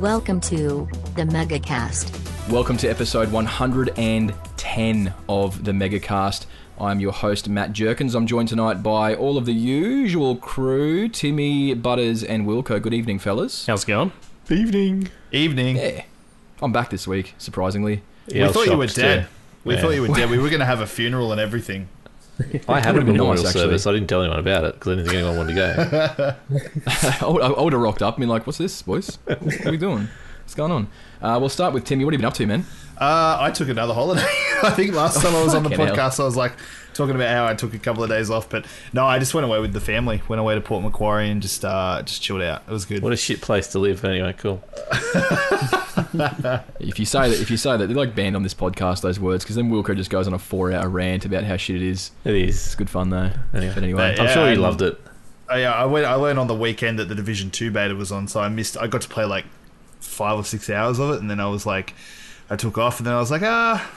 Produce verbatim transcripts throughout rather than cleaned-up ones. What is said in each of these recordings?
Welcome to the Megacast. Welcome to episode one hundred ten of the Megacast. I'm your host, Matt Jerkins. I'm joined tonight by all of the usual crew, Timmy, Butters, and Wilco. Good evening, fellas. How's it going? Evening. Evening. Yeah. I'm back this week, surprisingly. Yeah, we thought you were dead. Too. We yeah. thought you were dead. We were going to have a funeral and everything. I had a memorial service. I didn't tell anyone about it because I didn't think anyone wanted to go. I would have rocked up and been like, what's this, boys? What are we doing? What's going on? Uh, we'll start with Timmy. What have you been up to, man? Uh, I took another holiday. I think last time I was on the podcast, hell. I was like talking about how I took a couple of days off. But no, I just went away with the family. Went away to Port Macquarie and just uh, just chilled out. It was good. What a shit place to live. Anyway, cool. If you say that, if you say that, they're like banned on this podcast, those words, because then Wilco just goes on a four-hour rant about how shit it is. It is. It's good fun though. Anyway, but anyway, but, yeah, I'm sure you loved it. I, yeah, I went. I went on the weekend that the Division two beta was on, so I missed. I got to play like five or six hours of it, and then I was like, I took off, and then I was like, ah,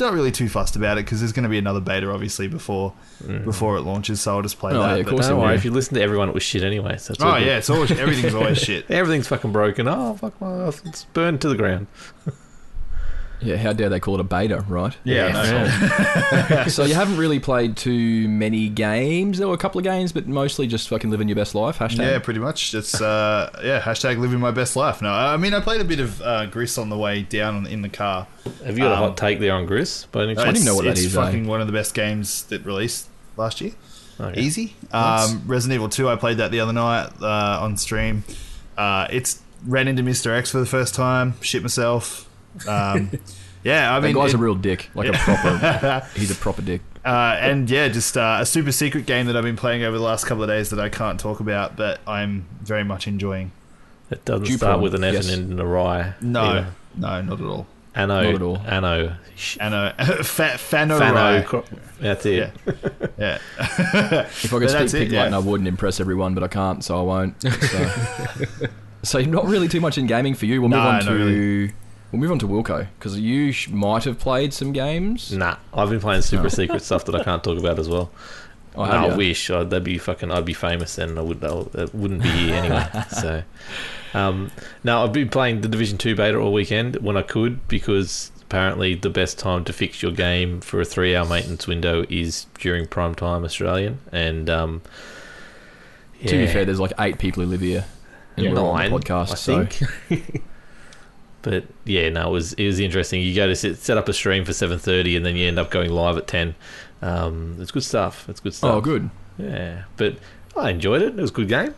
not really too fussed about it because there's going to be another beta obviously before mm. before it launches, so I'll just play oh, that. Yeah, of course, don't worry. If you listen to everyone, it was shit anyway. So it's oh yeah, it's always everything's always shit. Everything's fucking broken. Oh fuck my ass, it's burned to the ground. Yeah, how dare they call it a beta, right? Yeah. yeah. No, yeah. So you haven't really played too many games. There were a couple of games, but mostly just fucking living your best life. Hashtag. Yeah, pretty much. It's uh, yeah, hashtag living my best life. No, I mean I played a bit of uh, Gris on the way down in the car. Have you got um, a hot take there on Gris? But I didn't know what that is. It's fucking one of the best games that released last year. Okay. Easy. Nice. Um, Resident Evil two. I played that the other night uh, on stream. Uh, it's ran into Mister X for the first time. Shit myself. um yeah I mean that guy's it, a real dick, like yeah. a proper he's a proper dick uh and yeah just uh, a super secret game that I've been playing over the last couple of days that I can't talk about but I'm very much enjoying. It doesn't Dupron, start with an F yes. and end in a rye. No either. No, not at all. Anno not at all. Anno Anno Fa- Fano Fano cro- that's it yeah, yeah. If I could speak pig Latin, yeah. I would and impress everyone, but I can't, so I won't. So, so not really too much in gaming for you. We'll no, move on to really. We'll move on to Wilco, because you sh- might have played some games. Nah, I've been playing super no. secret stuff that I can't talk about as well. Oh, no, I wish. I'd, that'd be fucking, I'd be famous and I would, it wouldn't be here anyway. So, um, no, I've been playing the Division two beta all weekend when I could, because apparently the best time to fix your game for a three-hour maintenance window is during prime time Australian. And um, yeah. To be fair, there's like eight people who live here. And yeah. we're Nine, on the podcast, I so... think. But yeah, no, it was it was interesting. You go to sit, set up a stream for seven thirty, and then you end up going live at ten. Um, it's good stuff. It's good stuff. Oh, good. Yeah, but I enjoyed it. It was a good game.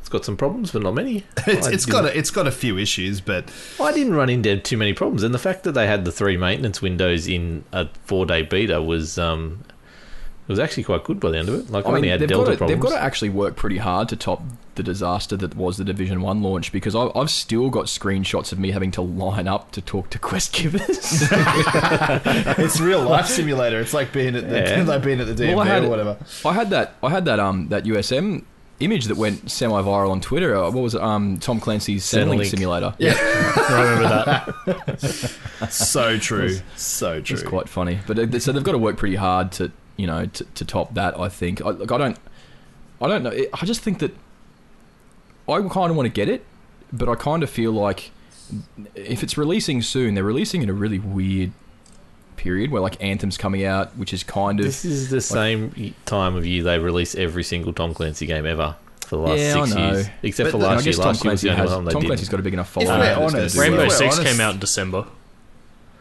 It's got some problems, but not many. it's it's got a, it's got a few issues, but I didn't run into too many problems. And the fact that they had the three maintenance windows in a four day beta was um, it was actually quite good by the end of it. Like I, I mean, only had Delta to, problems. They've got to actually work pretty hard to top the disaster that was the Division one launch, because I've still got screenshots of me having to line up to talk to quest givers. It's real life simulator. It's like being at the yeah. like being at the D M V well, had, or whatever. I had that I had that um that U S M image that went semi-viral on Twitter. What was it? Um, Tom Clancy's Sandlink Simulator. Yeah, I remember that. So true. Was, so true. It's quite funny. But so they've got to work pretty hard to you know to, to top that. I think. I, look, I don't. I don't know. I just think that. I kind of want to get it, but I kind of feel like if it's releasing soon, they're releasing in a really weird period where like Anthem's coming out, which is kind of... This is the like, same time of year they release every single Tom Clancy game ever for the last yeah, six years. Except but for last year. Last year was the only has, one they Tom did. Clancy's got a big enough following. Honest, Rainbow Six honest. came out in December.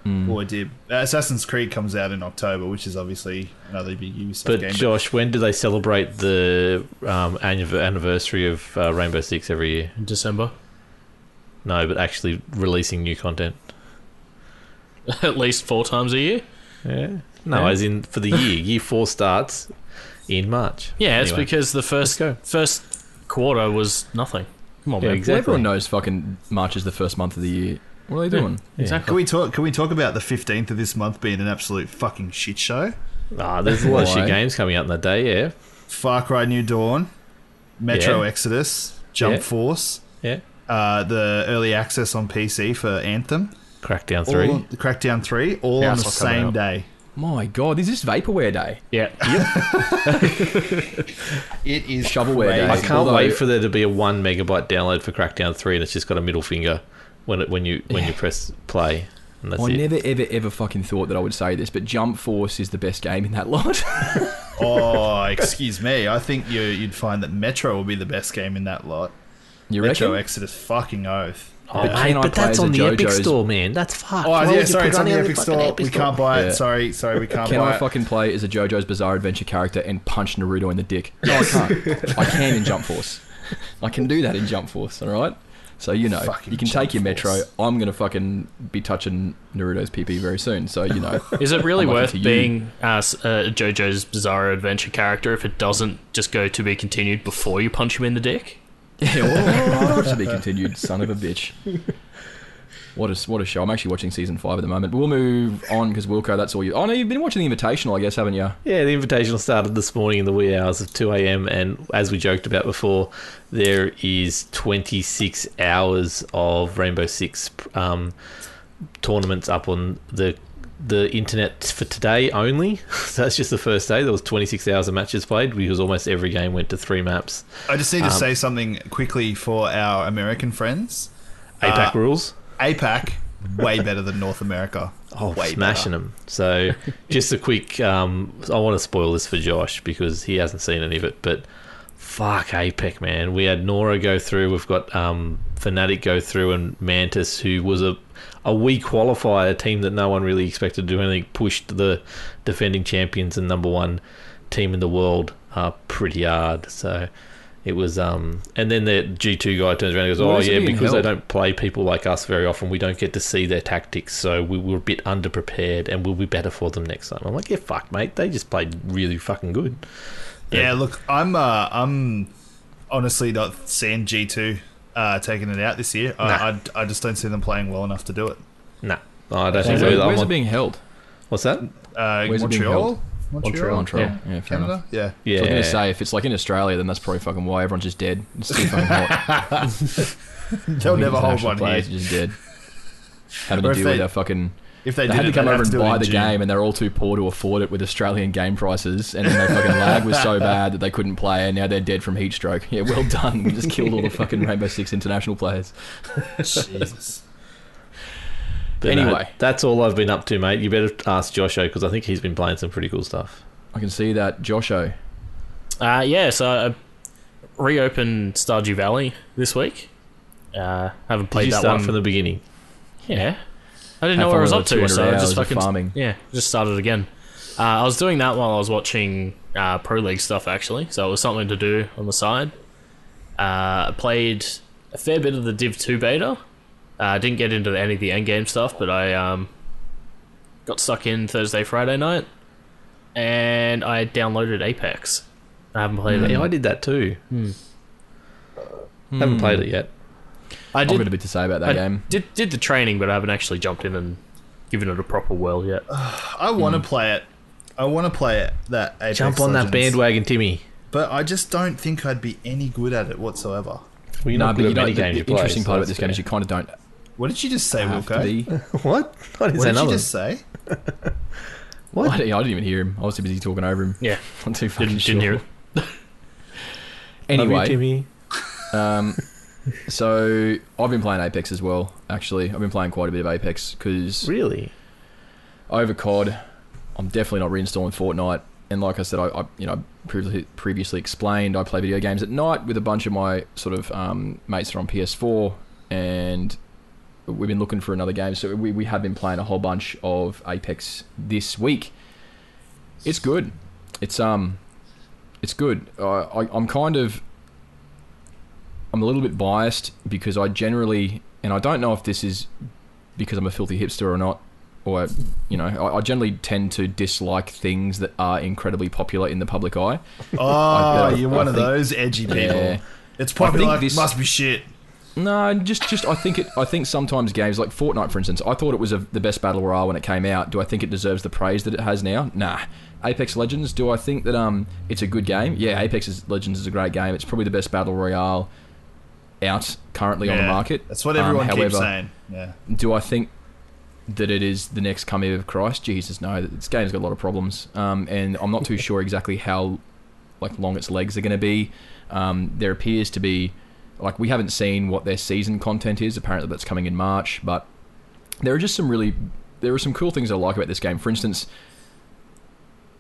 Mm. Well, it did. Assassin's Creed comes out in October, which is obviously another big Ubisoft but game. But Josh, when do they celebrate the um, anniversary of uh, Rainbow Six every year? In December. No, but actually releasing new content. At least four times a year? Yeah. No, yeah. as in for the year. Year four starts in March. Yeah, anyway. It's because the first first quarter was nothing. Come on, yeah, man. Exactly. Well, everyone knows fucking March is the first month of the year. What are they doing? Yeah, exactly. Can we talk? Can we talk about the fifteenth of this month being an absolute fucking shit show? Ah, there's a lot of shit games coming out in that day. Yeah, Far Cry New Dawn, Metro yeah. Exodus, Jump yeah. Force, yeah, uh, the early access on P C for Anthem, Crackdown three, all, Crackdown three, all yeah, on the same day. My God, is this Vaporware Day? Yeah. Yep. It is Shovelware Day. I can't Although, wait for there to be a one megabyte download for Crackdown three, and it's just got a middle finger when it, when you when yeah. you press play. And that's I it. never ever ever fucking thought that I would say this, but Jump Force is the best game in that lot. Oh, excuse me. I think you, you'd find that Metro will be the best game in that lot. You Metro reckon? Exodus fucking oath. Oh, but, mate, but that's on the JoJo's? Epic Store, man. That's fucked. Oh, yeah, sorry, it's on the Epic Store. Epic we can't buy it. Yeah. Sorry, sorry, we can't can buy I it. Can I fucking play as a JoJo's Bizarre Adventure character and punch Naruto in the dick? Yes. No, I can't. I can in Jump Force. I can do that in Jump Force, all right? So, you know, fucking you can take your Metro. Force. I'm going to fucking be touching Naruto's P P very soon, so, you know. Is it really worth being uh, a JoJo's Bizarre Adventure character if it doesn't just go to be continued before you punch him in the dick? Yeah, well, to be continued, son of a bitch. What a, what a show. I'm actually watching season five at the moment. But we'll move on because Wilco, that's all you... Oh, no, you've been watching the Invitational, I guess, haven't you? Yeah, the Invitational started this morning in the wee hours of two a.m. And as we joked about before, there is twenty-six hours of Rainbow Six um, tournaments up on the... the internet for today only. So that's just the first day. There was twenty-six hours of matches played because almost every game went to three maps. I just need to um, say something quickly for our American friends. A PAC uh, rules. A PAC, way better than North America. Oh, way smashing better. them. So just a quick... Um, I want to spoil this for Josh because he hasn't seen any of it, but fuck A PAC, man. We had Nora go through. We've got um, Fnatic go through and Mantis, who was a... a wee qualifier, a team that no one really expected to do anything, pushed the defending champions and number one team in the world uh, pretty hard. So it was... um, and then the G two guy turns around and goes, oh, yeah, because they don't play people like us very often, we don't get to see their tactics, so we were a bit underprepared and we'll be better for them next time. I'm like, yeah, fuck, mate. They just played really fucking good. But yeah, look, I'm uh, I'm honestly not seeing G two Uh, taking it out this year. Nah. I, I, I just don't see them playing well enough to do it. No. Nah. I don't think so. Where's I'm it on... being held? What's that? Uh, Montreal? Montreal? Montreal? Montreal. Yeah, yeah fair Canada? Enough. Yeah. yeah. So I was going to say, if it's like in Australia, then that's probably fucking why everyone's just dead. It's too fucking hot. They'll never hold one here. Just dead. Having to deal with our fucking... If they, they did had it, to come over and buy the June. game, and they're all too poor to afford it with Australian game prices, and then their fucking lag was so bad that they couldn't play, and now they're dead from heat stroke. Yeah, well done. We just killed all the fucking Rainbow Six international players. Jesus. But anyway, no, that's all I've been up to, mate. You better ask Josho because I think he's been playing some pretty cool stuff. I can see that, Josho. Uh, yeah, so I reopened Stardew Valley this week. Uh, haven't played Did you that start one from the beginning. Yeah. yeah. I didn't know what I was up to, so I just fucking farming. Yeah, just started again. Uh, I was doing that while I was watching uh, Pro League stuff, actually, so it was something to do on the side. Uh, I played a fair bit of the Div two beta. I uh, didn't get into any of the endgame stuff, but I um, got stuck in Thursday, Friday night, and I downloaded Apex. I haven't played mm, it. Yeah, I did that too. Mm. Mm. Haven't played it yet. I did, I've got a bit to say about that I game. Did did the training, but I haven't actually jumped in and given it a proper whirl yet. I want to mm. play it. I want to play it. That Apex jump on Legends. That bandwagon, Timmy. But I just don't think I'd be any good at it whatsoever. Well, you're no, not good at any game you play. The interesting so part about this fair. game is you kind of don't. What did you just say, Wilco? Be... what? What, is what did you just say? What? I didn't even hear him. I was too busy talking over him. Yeah, I'm too fucking didn't, sure. Didn't hear it. Anyway, you, Timmy. Um. So I've been playing Apex as well. Actually, I've been playing quite a bit of Apex because really, over C O D, I'm definitely not reinstalling Fortnite. And like I said, I, I you know previously previously explained, I play video games at night with a bunch of my sort of um, mates that are on P S four, and we've been looking for another game. So we we have been playing a whole bunch of Apex this week. It's good. It's um, it's good. I, I I'm kind of. I'm a little bit biased because I generally, and I don't know if this is because I'm a filthy hipster or not, or, you know, I, I generally tend to dislike things that are incredibly popular in the public eye. Oh, I, uh, you're I one think, of those edgy people. Yeah. It's popular, this, must be shit. No, just, just I think it. I think sometimes games, like Fortnite, for instance, I thought it was a, the best battle royale when it came out. Do I think it deserves the praise that it has now? Nah. Apex Legends, do I think that um, it's a good game? Yeah, Apex Legends is a great game. It's probably the best battle royale out currently yeah, on the market. That's what everyone um, however, keeps saying. Yeah. Do I think that it is the next coming of Christ. Jesus, no, this game's got a lot of problems, um, and I'm not too sure exactly how like long its legs are going to be. Um, there appears to be, like, we haven't seen what their season content is. Apparently that's coming in March, but there are just some really, there are some cool things I like about this game. For instance,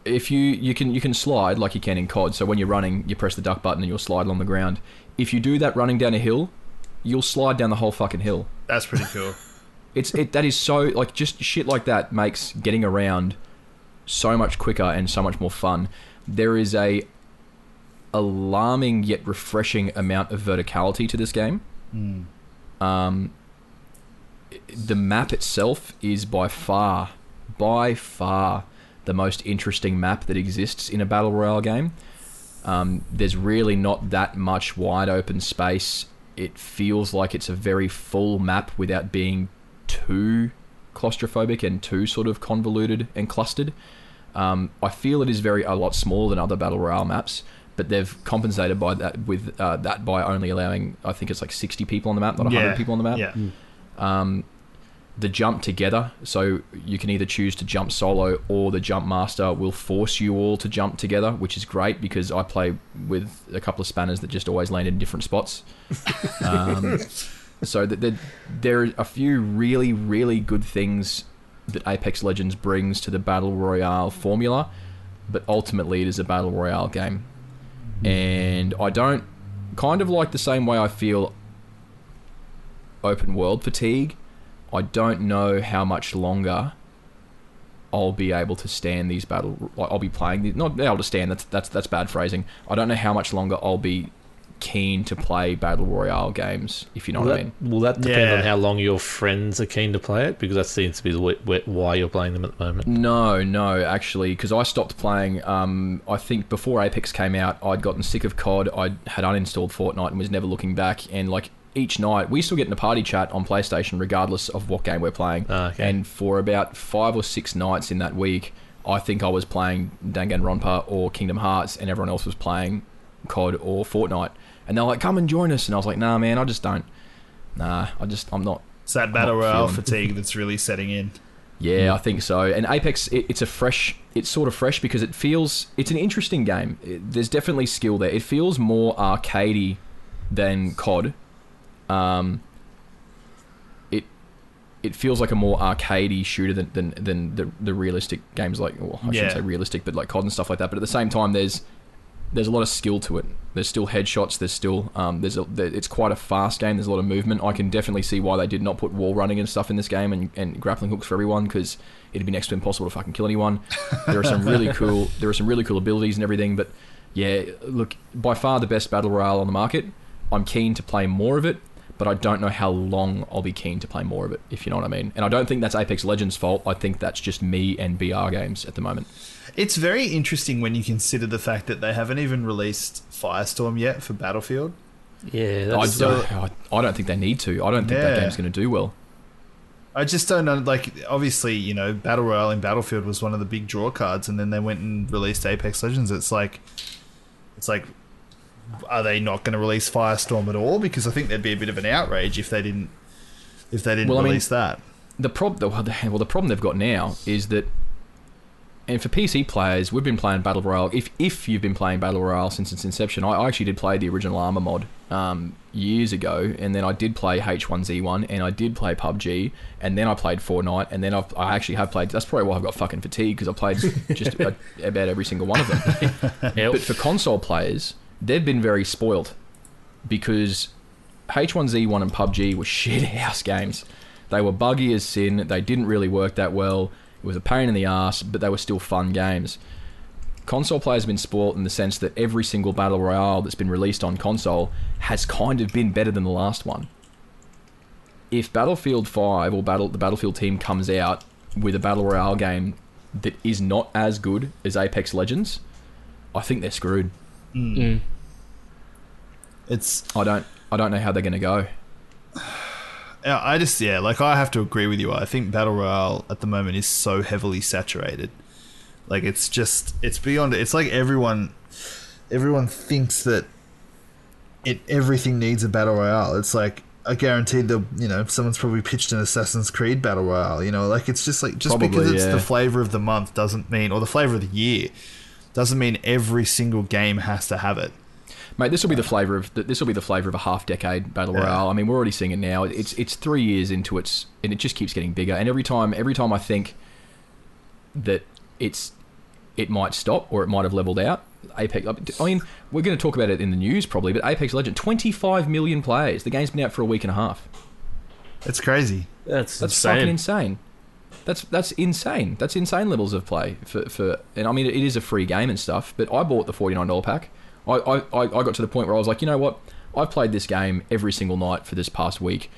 if you you can you can slide like you can in C O D. So when you're running, you press the duck button and you'll slide along the ground. If you do that running down a hill, you'll slide down the whole fucking hill. That's pretty cool. It's it that is so, like, just shit like that makes getting around so much quicker and so much more fun. There is a alarming yet refreshing amount of verticality to this game. Mm. Um, the map itself is by far, by far the most interesting map that exists in a battle royale game. Um, there's really not that much wide open space. It feels like it's a very full map without being too claustrophobic and too sort of convoluted and clustered. Um, I feel it is very a lot smaller than other battle royale maps, but they've compensated by that with uh, that by only allowing, I think it's like sixty people on the map, not one hundred yeah. people on the map. Yeah. Mm. Um, the jump together, so you can either choose to jump solo or the jump master will force you all to jump together, which is great because I play with a couple of spanners that just always land in different spots. Um, so that the, there are a few really, really good things that Apex Legends brings to the battle royale formula, but ultimately it is a battle royale game, and I don't kind of like the same way I feel open world fatigue. I don't know how much longer I'll be able to stand these battle... I'll be playing... These, not able to stand, that's, that's that's bad phrasing. I don't know how much longer I'll be keen to play battle royale games, if you know will what that, I mean. Will that depend yeah. on how long your friends are keen to play it? Because that seems to be why you're playing them at the moment. No, no, actually, because I stopped playing... Um, I think before Apex came out, I'd gotten sick of C O D, I had uninstalled Fortnite and was never looking back, and like... Each night, we still get in a party chat on PlayStation regardless of what game we're playing. Oh, okay. And for about five or six nights in that week, I think I was playing Danganronpa or Kingdom Hearts and everyone else was playing C O D or Fortnite. And they're like, come and join us. And I was like, nah, man, I just don't. Nah, I just, I'm not. It's that battle royale fatigue that's really setting in. Yeah, I think so. And Apex, it, it's a fresh, it's sort of fresh because it feels, it's an interesting game. It, there's definitely skill there. It feels more arcadey than C O D. Um, it it feels like a more arcadey shooter than than, than the the realistic games like well, I yeah. shouldn't say realistic, but like C O D and stuff like that. But at the same time, there's there's a lot of skill to it. There's still headshots. There's still um there's a there, it's quite a fast game. There's a lot of movement. I can definitely see why they did not put wall running and stuff in this game and, and grappling hooks for everyone, because it'd be next to impossible to fucking kill anyone. There are some really cool there are some really cool abilities and everything. But yeah, look, by far the best battle royale on the market. I'm keen to play more of it. But I don't know how long I'll be keen to play more of it, if you know what I mean. And I don't think that's Apex Legends' fault. I think that's just me and B R games at the moment. It's very interesting when you consider the fact that they haven't even released Firestorm yet for Battlefield. Yeah, that's... I don't, I, I don't think they need to. I don't think yeah. that game's going to do well. I just don't know. Like, obviously, you know, Battle Royale in Battlefield was one of the big draw cards, and then they went and released Apex Legends. It's like... It's like... Are they not going to release Firestorm at all? Because I think there'd be a bit of an outrage if they didn't, if they didn't well, release I mean, that. The problem, well, well, the problem they've got now is that, and for P C players, we've been playing Battle Royale. If if you've been playing Battle Royale since its inception, I, I actually did play the original Armour mod um, years ago, and then I did play H one Z one, and I did play P U B G, and then I played Fortnite, and then I've, I actually have played. That's probably why I've got fucking fatigue, because I played just about, about every single one of them. But for console players, they've been very spoiled because H one Z one and P U B G were shit house games. They were buggy as sin. They didn't really work that well. It was a pain in the ass, but they were still fun games. Console players have been spoiled in the sense that every single battle royale that's been released on console has kind of been better than the last one. If Battlefield five or Battle, the Battlefield team comes out with a battle royale game that is not as good as Apex Legends, I think they're screwed. Mm. Mm. It's I don't I don't know how they're going to go. I just yeah like I have to agree with you. I think Battle Royale at the moment is so heavily saturated. Like it's just it's beyond it's like everyone everyone thinks that it everything needs a Battle Royale. It's like I guarantee the you know someone's probably pitched an Assassin's Creed battle royale. You know, like it's just like just probably, because it's yeah. the flavor of the month doesn't mean, or the flavor of the year doesn't mean every single game has to have it. Mate, this will be the flavor of this will be the flavor of a half decade battle yeah. royale. I mean, we're already seeing it now. It's it's three years into its, and it just keeps getting bigger. And every time, every time I think that it's it might stop or it might have leveled out. Apex, I mean, we're going to talk about it in the news probably, but Apex Legends, twenty-five million players. The game's been out for a week and a half. That's crazy. That's that's insane. fucking insane. That's that's insane. That's insane levels of play for for. And I mean, it is a free game and stuff. But I bought the forty-nine dollars pack. I, I, I got to the point where I was like, you know what? I've played this game every single night for this past week.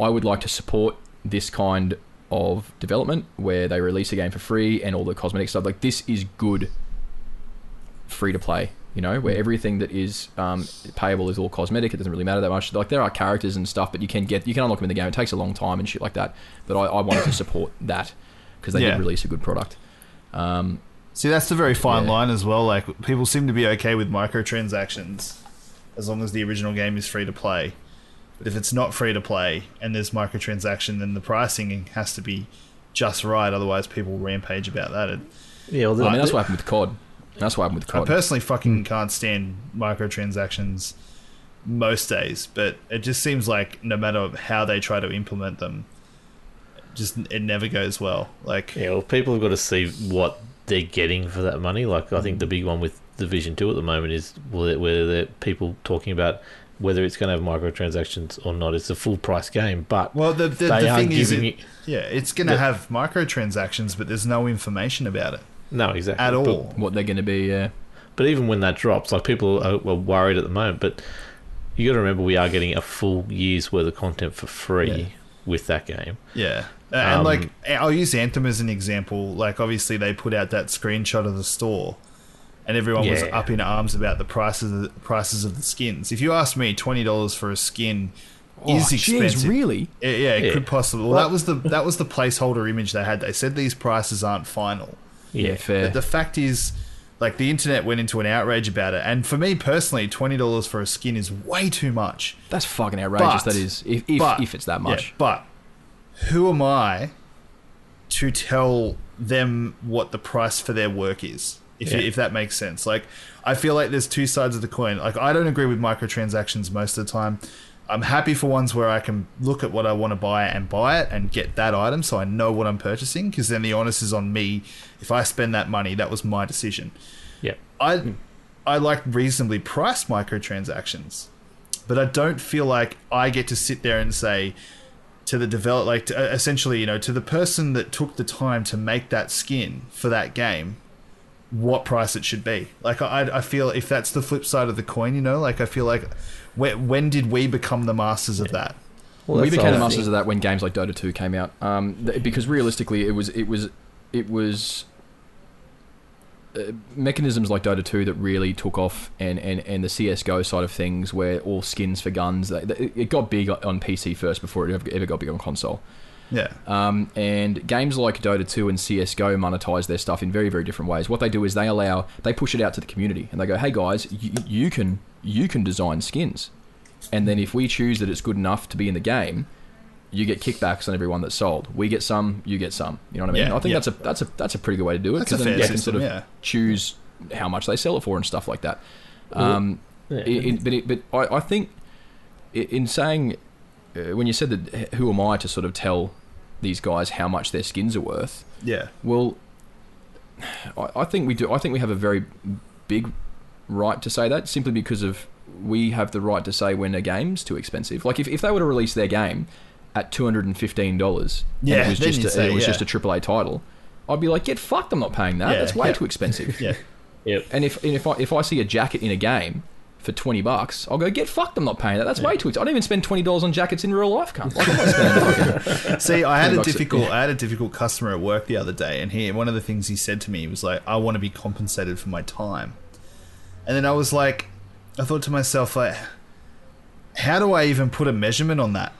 I would like to support this kind of development where they release a game for free and all the cosmetic stuff. Like, this is good free to play, you know, where everything that is um, payable is all cosmetic. It doesn't really matter that much. Like, there are characters and stuff, but you can get you can unlock them in the game. It takes a long time and shit like that. But I, I wanted to support that because they yeah. did release a good product. Um, See, that's the very fine yeah. line as well. Like, people seem to be okay with microtransactions as long as the original game is free to play. But if it's not free to play and there's microtransaction, then the pricing has to be just right. Otherwise, people rampage about that. It, yeah, well, I mean, that's what happened with C O D. That's what happened with C O D. I personally fucking can't stand microtransactions most days, but it just seems like no matter how they try to implement them, just it never goes well. Like, yeah, well, people have got to see what they're getting for that money. Like, I think the big one with Division two at the moment is whether people talking about whether it's going to have microtransactions or not. It's a full price game, but well, the, the, they the thing is, it, yeah, it's going to have microtransactions, but there's no information about it. No, exactly. At all. But what they're going to be, yeah. But even when that drops, like, people are, are worried at the moment, but you got to remember we are getting a full year's worth of content for free yeah. with that game. Yeah. And, um, like, I'll use Anthem as an example. Like, obviously, they put out that screenshot of the store, and everyone yeah. was up in arms about the prices of the, prices of the skins. If you ask me, twenty dollars for a skin oh, is expensive. Geez, really? Yeah, yeah it yeah. could possibly. Well, that was the that was the placeholder image they had. They said these prices aren't final. Yeah, fair. But the fact is, like, the internet went into an outrage about it, and for me personally, twenty dollars for a skin is way too much. That's fucking outrageous. But, that is, if if, but, if it's that much. Yeah, but who am I to tell them what the price for their work is? If yeah. if that makes sense. Like, I feel like there's two sides of the coin. Like, I don't agree with microtransactions most of the time. I'm happy for ones where I can look at what I want to buy and buy it and get that item so I know what I'm purchasing, because then the onus is on me. If I spend that money, that was my decision. Yeah. I mm. I like reasonably priced microtransactions, but I don't feel like I get to sit there and say to the develop, like to, uh, essentially, you know, to the person that took the time to make that skin for that game, what price it should be. Like, I, I feel if that's the flip side of the coin, you know, like, I feel like when, when did we become the masters yeah. of that? Well, we became the masters of that when games like Dota two came out, um, th- because realistically, it was it was it was uh, mechanisms like Dota two that really took off, and, and, and the C S G O side of things, where all skins for guns, they, they, it got big on P C first before it ever got big on console. Yeah. Um, and games like Dota two and C S G O monetize their stuff in very, very different ways. What they do is they allow, they push it out to the community, and they go, "Hey guys, you, you can you can design skins, and then if we choose that it's good enough to be in the game, you get kickbacks on everyone that's sold. We get some, you get some. You know what I mean?" Yeah, I think yeah. that's a that's a that's a pretty good way to do it, because then they can sort of yeah. choose how much they sell it for and stuff like that. Um, yeah. it, it, but it, but I, I think in saying. When you said that, who am I to sort of tell these guys how much their skins are worth? Yeah. Well, I, I think we do. I think we have a very big right to say that, simply because of we have the right to say when a game's too expensive. Like, if, if they were to release their game at two hundred and fifteen dollars, yeah, and it was just a, say, it was yeah. just a triple A title, I'd be like, get fucked. I'm not paying that. Yeah, That's way yeah. too expensive. yeah. Yep. And if and if I if I see a jacket in a game for twenty bucks, I'll go, get fucked, I'm not paying that. That's yeah. way too expensive. I don't even spend twenty dollars on jackets in real life, cunt. Like, I'm not spending See, I had a difficult, at, yeah. I had a difficult customer at work the other day, and he, one of the things he said to me was like, "I want to be compensated for my time." And then I was like, I thought to myself, like, how do I even put a measurement on that?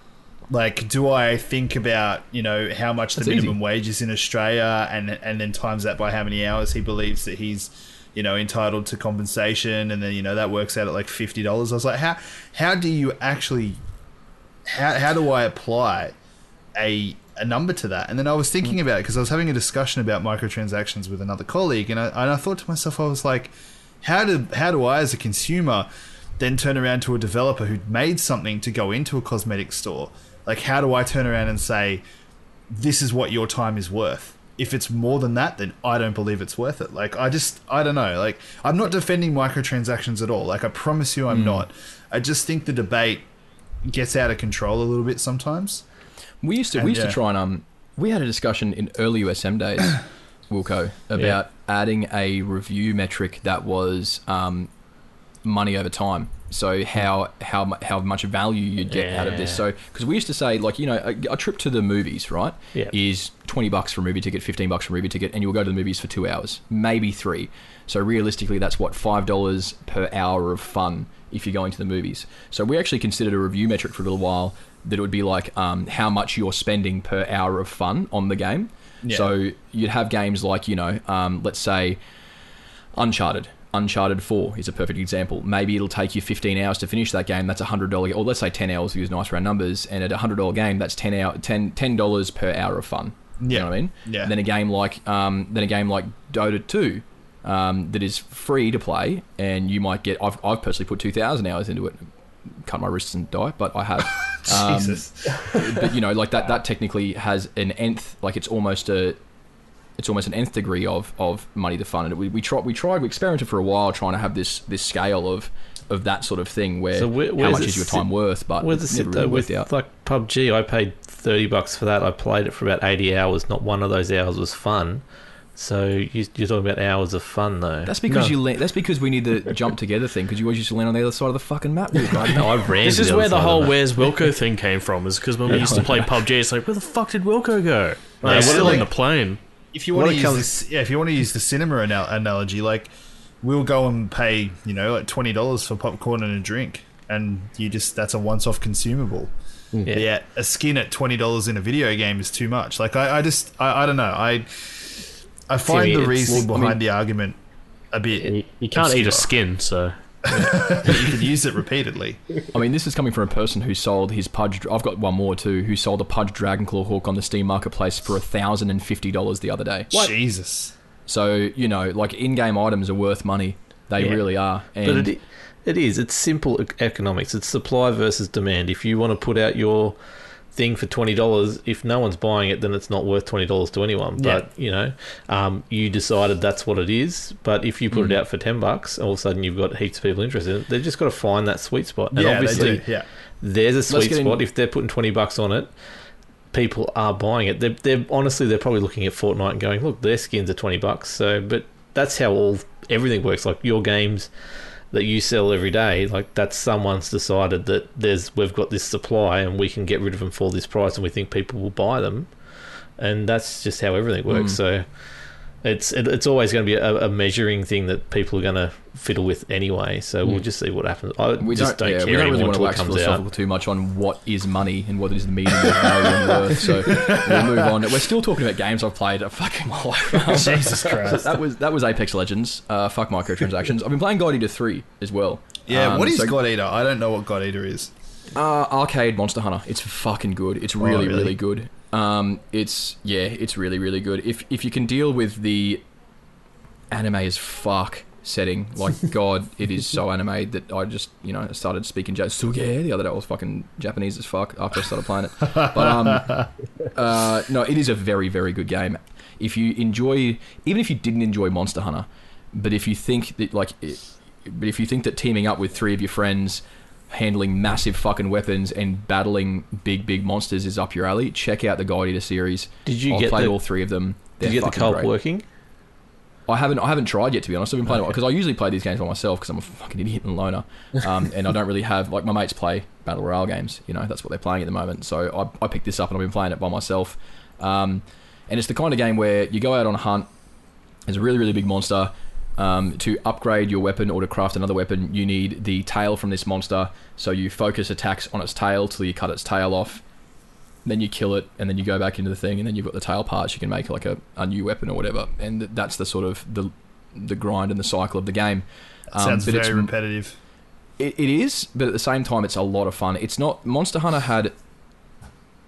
Like, do I think about, you know, how much That's the minimum easy. wage is in Australia, and and then times that by how many hours he believes that he's, you know, entitled to compensation, and then, you know, that works out at like fifty dollars. I was like, how how do you actually how, how do I apply a a number to that? And then I was thinking about it because I was having a discussion about microtransactions with another colleague, and I, and I thought to myself, I was like, how do, how do I as a consumer then turn around to a developer who'd made something to go into a cosmetic store? Like, how do I turn around and say, this is what your time is worth? If it's more than that, then I don't believe it's worth it. Like, I just, I don't know. Like, I'm not defending microtransactions at all. Like, I promise you I'm mm. not. I just think the debate gets out of control a little bit sometimes. We used to and, we used yeah. to try and um we had a discussion in early U S M days, Wilco, about yeah. adding a review metric that was um money over time. So how how how much value you'd get yeah. out of this. So because we used to say, like, you know, a, a trip to the movies, right, yeah. is twenty bucks for a movie ticket, fifteen bucks for a movie ticket, and you'll go to the movies for two hours, maybe three. So realistically, that's what five dollars per hour of fun if you're going to the movies. So we actually considered a review metric for a little while that it would be like um, how much you're spending per hour of fun on the game. Yeah. So you'd have games like, you know, um, let's say Uncharted. Uncharted four is a perfect example. Maybe it'll take you fifteen hours to finish that game. That's one hundred dollars, or let's say ten hours, use nice round numbers. And at a one hundred dollars game, that's ten dollars per hour of fun. Yeah. You know what I mean? Yeah. And then a game like um, then a game like Dota two um, that is free to play, and you might get... I've, I've personally put two thousand hours into it. Cut my wrists and die, but I have. um, Jesus. But, you know, like that that technically has an nth... Like, it's almost a... It's almost an nth degree of, of money to fund, and we we tried we tried we experimented for a while trying to have this this scale of of that sort of thing where so where, how much is your time sit, worth, but where's it never really with out. Like P U B G, I paid thirty bucks for that. I played it for about eighty hours. Not one of those hours was fun. So you, you're talking about hours of fun, though. That's because no. you. That's because we need the jump together thing, because you always used to land on the other side of the fucking map. Right? No, I ran. This is where the whole "Where's Wilco" thing came from. Is because when we used to play P U B G, it's like, where the fuck did Wilco go? They're yeah, still like, on the plane. If you want to use this, yeah, if you want to use the cinema anal- analogy, like, we'll go and pay, you know, like twenty dollars for popcorn and a drink, and you just that's a once-off consumable. Yeah, yeah a skin at twenty dollars in a video game is too much. Like, I, I just, I, I don't know. I, I find Timmy, the reasoning well, behind I mean, the argument a bit. You, you can't obscure. Eat a skin, so. But you can use it repeatedly. I mean, this is coming from a person who sold his Pudge. I've got one more too. Who sold a Pudge Dragonclaw Hawk on the Steam Marketplace for a thousand and fifty dollars the other day. What? Jesus! So, you know, like, in-game items are worth money. They yeah. really are. And but it, it is. It's simple economics. It's supply versus demand. If you want to put out your thing for twenty dollars, if no one's buying it, then it's not worth twenty dollars to anyone. Yeah. But, you know, um, you decided that's what it is. But if you put mm. it out for ten bucks, all of a sudden you've got heaps of people interested in it. They've just got to find that sweet spot. And yeah, obviously, yeah. there's a sweet spot. In- if they're putting twenty bucks on it, people are buying it. They're, they're honestly, they're probably looking at Fortnite and going, "Look, their skins are twenty bucks." So, but that's how all everything works. Like, your games that you sell every day, like, that's someone's decided that there's we've got this supply and we can get rid of them for this price, and we think people will buy them, and that's just how everything works. Mm. So it's it, it's always going to be a, a measuring thing that people are going to fiddle with anyway. So mm. we'll just see what happens. I we just don't, don't yeah, care we don't really want to wax philosophical too much on what is money and what is the meaning of value on earth. So we'll move on. We're still talking about games I've played a fucking my life. Jesus Christ! So that was that was Apex Legends. Uh, fuck microtransactions. I've been playing God Eater three as well. Yeah, um, what is so, God Eater? I don't know what God Eater is. Uh, arcade Monster Hunter. It's fucking good. It's really, oh, really? really good. Um, it's yeah, it's really, really good. If if you can deal with the anime as fuck setting, like, God, it is so anime that I just, you know, started speaking Suge the other day. I was fucking Japanese as fuck after I started playing it. But um, uh, no, it is a very, very good game. If you enjoy, even if you didn't enjoy Monster Hunter, but if you think that like, it, but if you think that teaming up with three of your friends, handling massive fucking weapons and battling big, big monsters is up your alley, check out the God Eater series. Did you I've get played the, all three of them? They're did you get the co-op working? I haven't. I haven't tried yet, to be honest. I've been playing okay. it because I usually play these games by myself because I'm a fucking idiot and loner, um, and I don't really have, like, my mates play battle royale games. You know, that's what they're playing at the moment. So I, I picked this up and I've been playing it by myself, um, and it's the kind of game where you go out on a hunt. There's a really, really big monster. Um, to upgrade your weapon or to craft another weapon, you need the tail from this monster, so you focus attacks on its tail till you cut its tail off, then you kill it, and then you go back into the thing, and then you've got the tail parts. You can make like a, a new weapon or whatever, and that's the sort of the the grind and the cycle of the game. Um, sounds but very it's, repetitive. It, it is, but at the same time, it's a lot of fun. It's not... Monster Hunter had...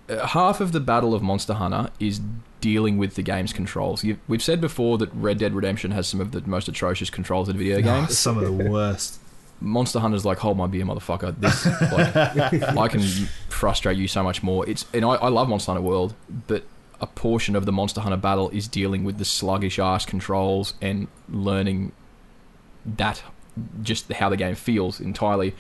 Uh, half of the battle of Monster Hunter is dealing with the game's controls. You've, we've said before that Red Dead Redemption has some of the most atrocious controls in video games. Oh, some of the worst. Monster Hunter's like, hold my beer, motherfucker. This, like, I can frustrate you so much more. It's and I, I love Monster Hunter World, but a portion of the Monster Hunter battle is dealing with the sluggish ass controls and learning that just how the game feels entirely.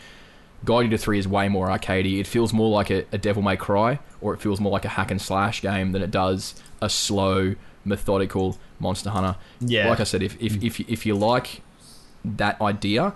God Eater three is way more arcadey. It feels more like a, a Devil May Cry, or it feels more like a hack and slash game than it does a slow, methodical Monster Hunter. Yeah. Like I said, if if if, if you like that idea,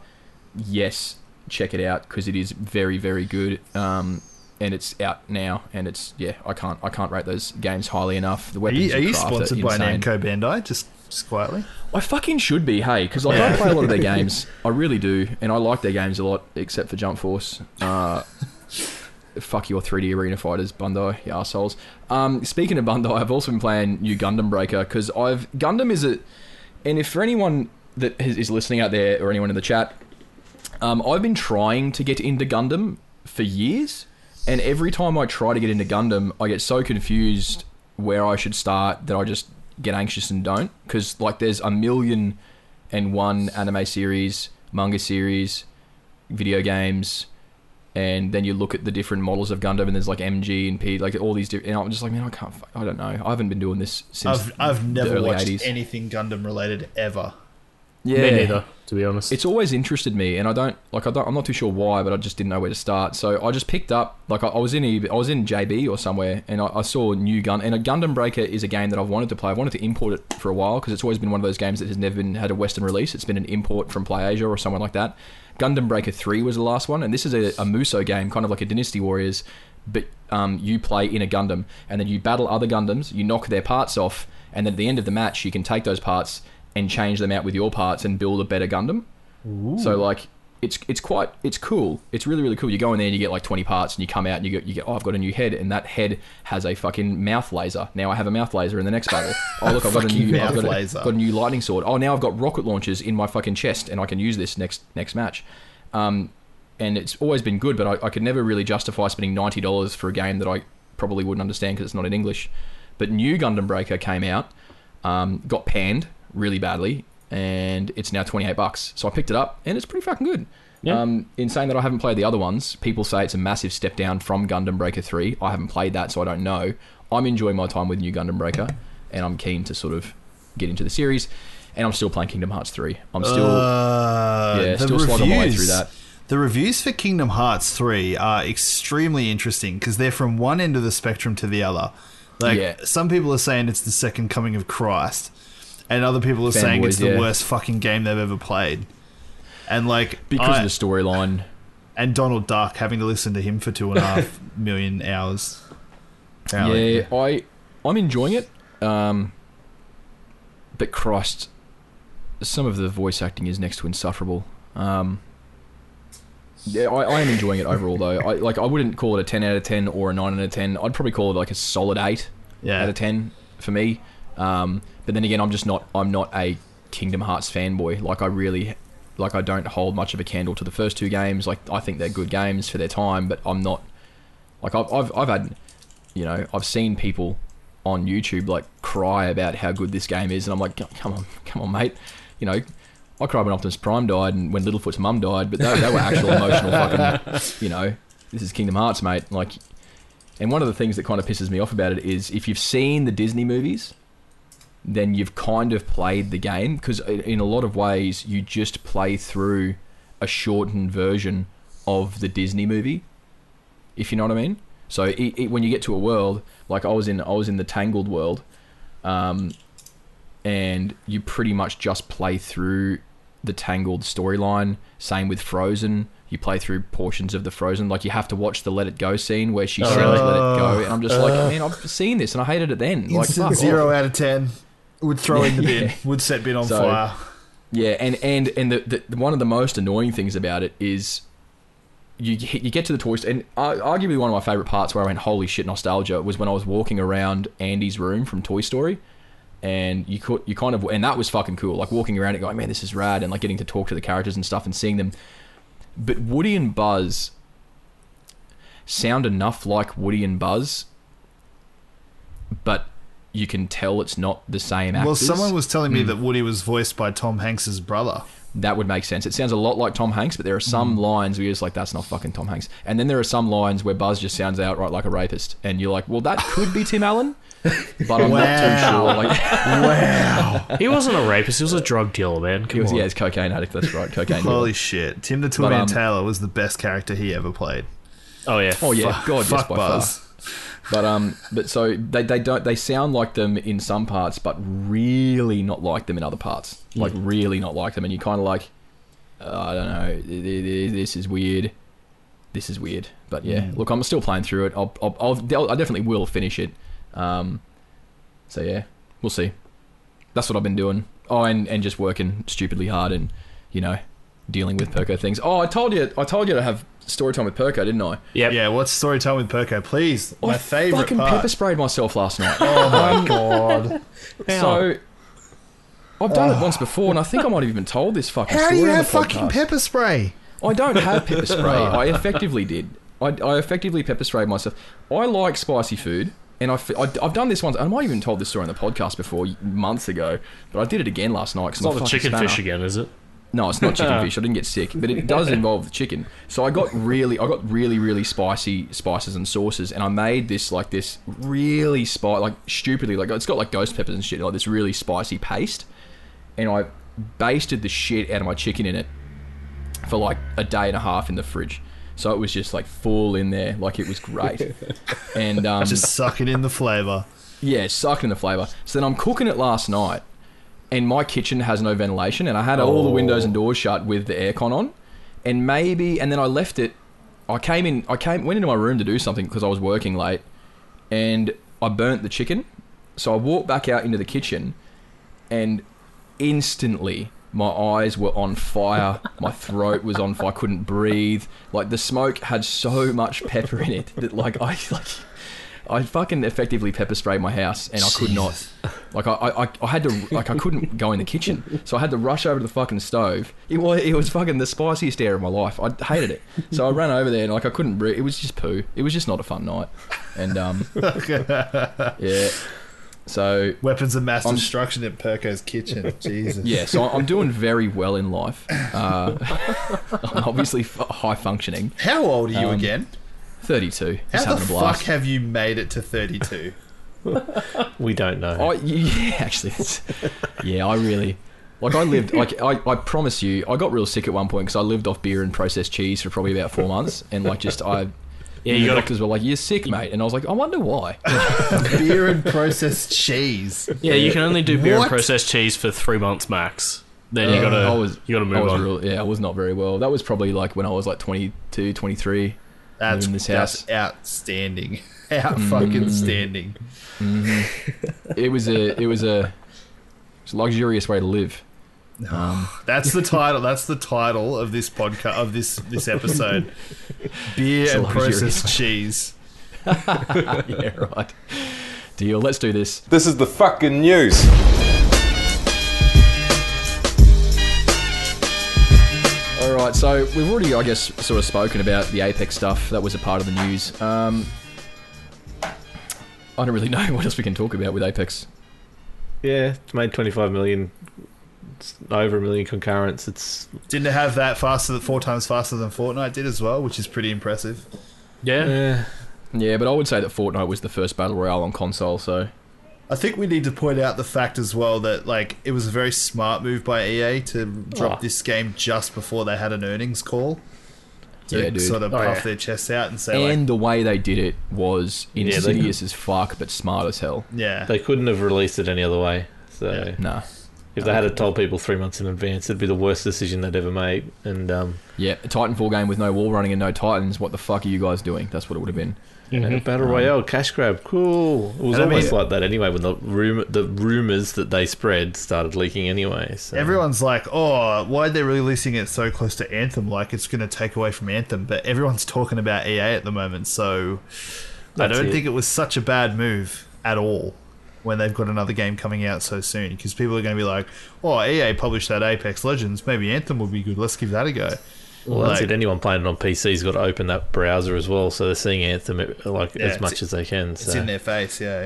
yes, check it out because it is very, very good. Um, and it's out now, and it's yeah. I can't I can't rate those games highly enough. The weapons are, you, are, are you sponsored by Namco Bandai? Just. Just quietly, I fucking should be, hey, because like, yeah. I play a lot of their games. I really do, and I like their games a lot, except for Jump Force. Uh, fuck your three D arena fighters, Bandai, you assholes. Um, speaking of Bandai, I've also been playing new Gundam Breaker because I've Gundam is a, and if for anyone that is listening out there or anyone in the chat, um, I've been trying to get into Gundam for years, and every time I try to get into Gundam, I get so confused where I should start that I just get anxious and don't, because like there's a million and one anime series, manga series, video games, and then you look at the different models of Gundam, and there's like M G and P, like all these different, and I'm just like, man, I can't, I don't know, I haven't been doing this since I've, I've never the early watched eighties. Anything Gundam related ever. Yeah, me neither, to be honest. It's always interested me, and I don't like I don't I'm not too sure why, but I just didn't know where to start. So I just picked up like I, I was in I was in J B or somewhere, and I, I saw new Gundam. And a Gundam Breaker is a game that I've wanted to play. I've wanted to import it for a while because it's always been one of those games that has never been had a Western release. It's been an import from PlayAsia or somewhere like that. Gundam Breaker three was the last one, and this is a, a Musou game, kind of like a Dynasty Warriors, but um, you play in a Gundam, and then you battle other Gundams. You knock their parts off, and then at the end of the match, you can take those parts and change them out with your parts and build a better Gundam. Ooh. So like it's it's quite it's cool. It's really really cool. You go in there and you get like twenty parts, and you come out and you get you get oh, I've got a new head, and that head has a fucking mouth laser. Now I have a mouth laser in the next battle. Oh look, I've got a new I've got a, got a new lightning sword. Oh now I've got rocket launchers in my fucking chest, and I can use this next next match. Um, and it's always been good, but I, I could never really justify spending ninety dollars for a game that I probably wouldn't understand because it's not in English. But new Gundam Breaker came out, um, got panned really badly, and it's now twenty-eight bucks. So I picked it up, and it's pretty fucking good. Yeah. Um, in saying that I haven't played the other ones, people say it's a massive step down from Gundam Breaker three. I haven't played that, so I don't know. I'm enjoying my time with new Gundam Breaker, and I'm keen to sort of get into the series, and I'm still playing Kingdom Hearts three. I'm still, uh, yeah, still slogging my way through that. The reviews for Kingdom Hearts three are extremely interesting because they're from one end of the spectrum to the other. Like yeah. Some people are saying it's the second coming of Christ. And other people are Fan saying boys, it's the yeah. worst fucking game they've ever played. And like because I, of the storyline. And Donald Duck, having to listen to him for two and a half million hours. Apparently. Yeah, I, I'm enjoying it. Um, but Christ, some of the voice acting is next to insufferable. Um, yeah, I, I am enjoying it overall, though. I like. I wouldn't call it a ten out of ten or a nine out of ten. I'd probably call it like a solid eight yeah. out of ten for me. Um, but then again, I'm just not, I'm not a Kingdom Hearts fanboy. Like I really, like I don't hold much of a candle to the first two games. Like I think they're good games for their time, but I'm not like I've, I've, I've had, you know, I've seen people on YouTube like cry about how good this game is. And I'm like, come on, come on, mate. You know, I cried when Optimus Prime died and when Littlefoot's mum died, but they, they were actual emotional fucking, you know, this is Kingdom Hearts, mate. Like, and one of the things that kind of pisses me off about it is if you've seen the Disney movies, then you've kind of played the game because in a lot of ways you just play through a shortened version of the Disney movie, if you know what I mean. So it, it, when you get to a world like I was in, I was in the Tangled world, um, and you pretty much just play through the Tangled storyline. Same with Frozen, you play through portions of the Frozen. Like you have to watch the Let It Go scene where she uh, sings Let It Go, and I'm just uh, like, man, I've seen this and I hated it then. Like zero out of ten. Would throw yeah, in the bin, yeah. would set bin on so, fire. Yeah, and and and the, the one of the most annoying things about it is you you get to the toy store, and arguably one of my favourite parts where I went, holy shit, nostalgia, was when I was walking around Andy's room from Toy Story, and you could you kind of and that was fucking cool, like walking around and going, man, this is rad, and like getting to talk to the characters and stuff and seeing them. But Woody and Buzz sound enough like Woody and Buzz, but you can tell it's not the same actors. Well, someone was telling me mm. that Woody was voiced by Tom Hanks's brother. That would make sense. It sounds a lot like Tom Hanks, but there are some mm. lines where you're just like, that's not fucking Tom Hanks. And then there are some lines where Buzz just sounds outright like a rapist. And you're like, well, that could be Tim Allen, but I'm wow. not too sure. Like, wow. He wasn't a rapist. He was a drug dealer, man. Come he was, on. Yeah, he's a cocaine addict. That's right, cocaine dealer. Holy shit. Tim the Toolman um, Taylor was the best character he ever played. Oh, yeah. Oh, yeah. Fuck, God, fuck yes, by Buzz. Far. But um, but so they, they don't they sound like them in some parts, but really not like them in other parts. Like mm. really not like them, and you kind of like, uh, I don't know, this is weird, this is weird. But yeah, mm. look, I'm still playing through it. I'll, I'll, I'll I definitely will finish it. Um, so yeah, we'll see. That's what I've been doing. Oh, and, and just working stupidly hard, and you know, dealing with Perko things. Oh, I told you, I told you to have story time with Perko, didn't I? Yeah. Yeah, what's story time with Perko, please? My I favourite fucking part. Pepper sprayed myself last night. Oh my god. So I've done oh. it once before, and I think I might have even told this fucking How story. How do you have fucking podcast. pepper spray? I don't have pepper spray. I effectively did. I, I effectively pepper sprayed myself. I like spicy food, and I, I, I've done this once. I might have even told this story on the podcast before months ago, but I did it again last night. It's not the chicken spanner. fish again, is it? No, it's not chicken fish. I didn't get sick, but it does involve the chicken. So I got really, I got really, really spicy spices and sauces, and I made this like this really spicy, like stupidly, like it's got like ghost peppers and shit, like this really spicy paste. And I basted the shit out of my chicken in it for like a day and a half in the fridge. So it was just like full in there, like it was great. And um, just sucking in the flavour. Yeah, sucking in the flavour. So then I'm cooking it last night. And my kitchen has no ventilation, and I had all oh. the windows and doors shut with the aircon on, and maybe, and then I left it. I came in, I came, went into my room to do something because I was working late, and I burnt the chicken. So I walked back out into the kitchen, and instantly my eyes were on fire, my throat was on fire, I couldn't breathe. Like the smoke had so much pepper in it that like I like. I fucking effectively pepper sprayed my house, and I Jesus. could not. Like I, I, I had to. Like I couldn't go in the kitchen, so I had to rush over to the fucking stove. It was, it was fucking the spiciest air of my life. I hated it, so I ran over there, and like I couldn't breathe. It was just poo. It was just not a fun night, and um, yeah. So weapons of mass I'm, destruction in Perko's kitchen. Jesus. Yeah, so I'm doing very well in life. Uh, I'm obviously f- high functioning. How old are you um, again? thirty-two. How the fuck have you made it to thirty-two? We don't know. I, yeah, actually, it's, yeah, I really like. I lived like I, I promise you, I got real sick at one point because I lived off beer and processed cheese for probably about four months, and like just I. Yeah, you the gotta, doctors were like, "You're sick, mate," and I was like, "I wonder why." Beer and processed cheese. Yeah, you can only do beer what? and processed cheese for three months max. Then um, you gotta, I was, you gotta move I was on. Real, yeah, I was not very well. That was probably like when I was like twenty-two, twenty-three. That's, in this house. That's outstanding. Out fucking mm. standing. Mm-hmm. It was a it was a, it was a luxurious way to live. Um, that's the title. That's the title of this podcast of this this episode. Beer and processed cheese. Yeah, right. Deal. Let's do this. This is the fucking news. Alright, so we've already, I guess, sort of spoken about the Apex stuff. That was a part of the news. Um, I don't really know what else we can talk about with Apex. Yeah, it's made twenty-five million. It's over a million concurrents. It's Didn't have that faster than, four times faster than Fortnite did as well, which is pretty impressive. Yeah. Yeah, yeah, but I would say that Fortnite was the first Battle Royale on console, so... I think we need to point out the fact as well that like it was a very smart move by E A to drop oh. this game just before they had an earnings call to yeah, sort of oh, puff yeah. their chests out and say and like, the way they did it was insidious yeah, as fuck but smart as hell. Yeah, they couldn't have released it any other way. So yeah. nah. if they had it told people three months in advance, it'd be the worst decision they'd ever made. And um, yeah, a Titanfall game with no wall running and no Titans. What the fuck are you guys doing? That's what it would have been. Mm-hmm. And a battle royale cash grab, cool. It was and almost I mean, like that anyway. When the rumor, the rumors that they spread started leaking anyway. So. Everyone's like, "Oh, why are they releasing it so close to Anthem? Like it's going to take away from Anthem." But everyone's talking about E A at the moment, so That's I don't it. think it was such a bad move at all. When they've got another game coming out so soon, because people are going to be like, "Oh, E A published that Apex Legends. Maybe Anthem will be good. Let's give that a go." Well, that's like, it. Anyone playing it on P C's got to open that browser as well, so they're seeing Anthem like yeah, as much as they can. It's so. in their face, yeah,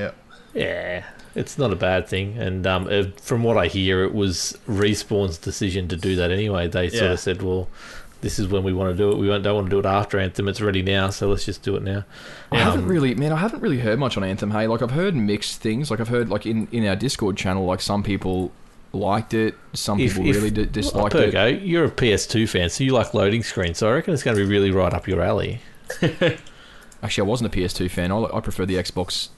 yeah. Yeah, it's not a bad thing. And um, it, from what I hear, it was Respawn's decision to do that anyway. They yeah. sort of said, well, this is when we want to do it. We don't want to do it after Anthem. It's ready now, so let's just do it now. I um, haven't really, man, I haven't really heard much on Anthem, hey. Like, I've heard mixed things. Like, I've heard, like, in, in our Discord channel, like, some people... liked it. Some if, people if, really d- disliked well, Perko, it. You're a P S two fan, so you like loading screens. So I reckon it's going to be really right up your alley. Actually, I wasn't a P S two fan. I, I prefer the Xbox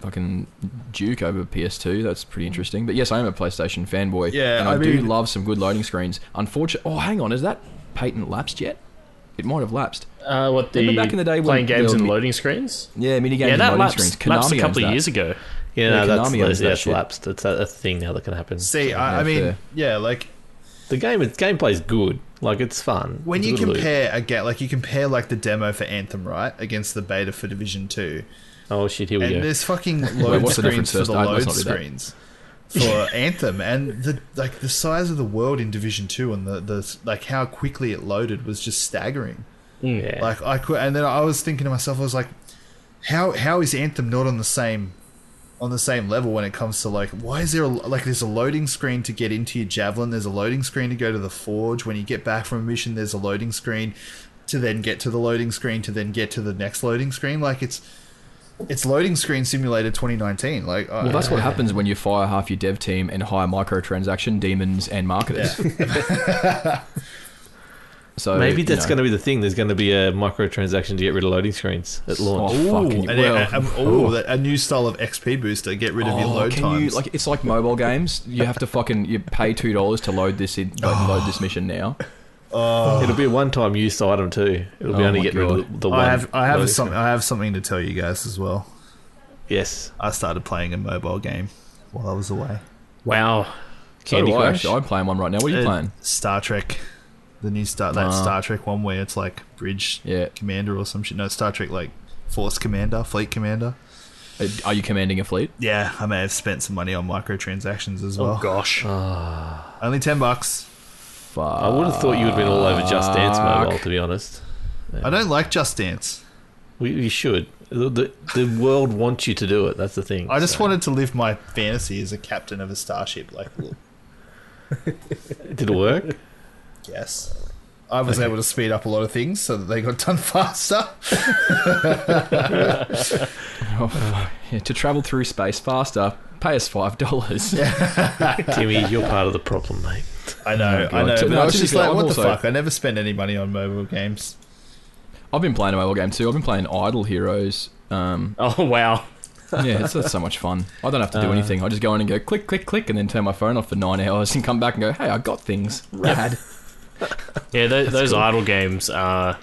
fucking Duke over P S two. That's pretty interesting. But yes, I am a PlayStation fanboy. Yeah, and I, I mean, do love some good loading screens. Unfortunately, oh, hang on, has that patent lapsed yet? It might have lapsed. Uh, what the Remember back in the day playing when, games and loading screens? Yeah, mini games yeah, and loading lapsed, screens. Konami lapsed a couple of years ago. Yeah, no, yeah, that's, that's, that that's lapsed. That's, that's the thing now that can happen. See, I, yeah, I mean, fair. yeah, like the game, the gameplay's good. Like it's fun. When it's you compare loop. a like you compare like the demo for Anthem, right, against the beta for Division two. Oh shit! Here we and go. And there's fucking load Wait, screens the for the no, load screens for Anthem, and the like the size of the world in Division two and the, the like how quickly it loaded was just staggering. Yeah. Like I could, and then I was thinking to myself, I was like, how how is Anthem not on the same? on the same level when it comes to like, why is there a, like there's a loading screen to get into your javelin, there's a loading screen to go to the forge, when you get back from a mission there's a loading screen to then get to the loading screen to then get to the next loading screen. Like it's it's loading screen simulator twenty nineteen. Like, well, I, that's what happens when you fire half your dev team and hire microtransaction demons and marketers. Yeah. So maybe that's you know. going to be the thing. There's going to be a microtransaction to get rid of loading screens at launch. Oh, fucking well. a, a, a, a, a new style of X P booster. Get rid of oh, your load can times. You, like it's like mobile games. You have to fucking you pay two dollars to load this in, load, oh. load this mission now. Oh. It'll be a one-time use item too. It'll be oh only get God. rid of the one. I have I have something. I have something to tell you guys as well. Yes, I started playing a mobile game while I was away. Wow, Candy so Crush. I, I'm playing one right now. What are you uh, playing? Star Trek. The new Star that uh, Star Trek one where it's like Bridge yeah. Commander or some shit. No, Star Trek like Force Commander, Fleet Commander. Are you commanding a fleet? Yeah, I may have spent some money on microtransactions as well. Oh gosh, uh, only ten bucks. Fuck. I would have thought you would have been all over Just Dance mobile, to be honest. Yeah. I don't like Just Dance. We, we should. The, the, the world wants you to do it. That's the thing. I just so. wanted to live my fantasy as a captain of a starship. Like, did it work? Yes. I was okay. able to speed up a lot of things so that they got done faster. oh, yeah, to travel through space faster, pay us five dollars. Yeah. Timmy, you're part of the problem, mate. I know, oh I know. But no, I was just like, what also, the fuck? I never spend any money on mobile games. I've been playing a mobile game too. I've been playing Idle Heroes. Um, oh, wow. yeah, it's, it's so much fun. I don't have to do uh, anything. I just go in and go click, click, click, and then turn my phone off for nine hours and come back and go, hey, I got things. Rad. Yep. yeah, those, those cool. idle games are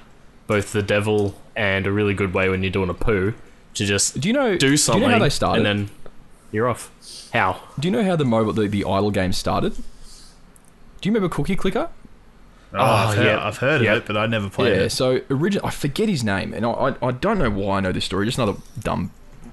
both the devil and a really good way when you're doing a poo to just do, you know, do something. Do you know how they started? And then you're off. How? Do you know how the mobile the, the idle game started? Do you remember Cookie Clicker? Oh, oh I've heard, yeah, I've heard yeah. of it, but I never played yeah, it. Yeah, so originally I forget his name, and I, I I don't know why I know this story. Just another dumb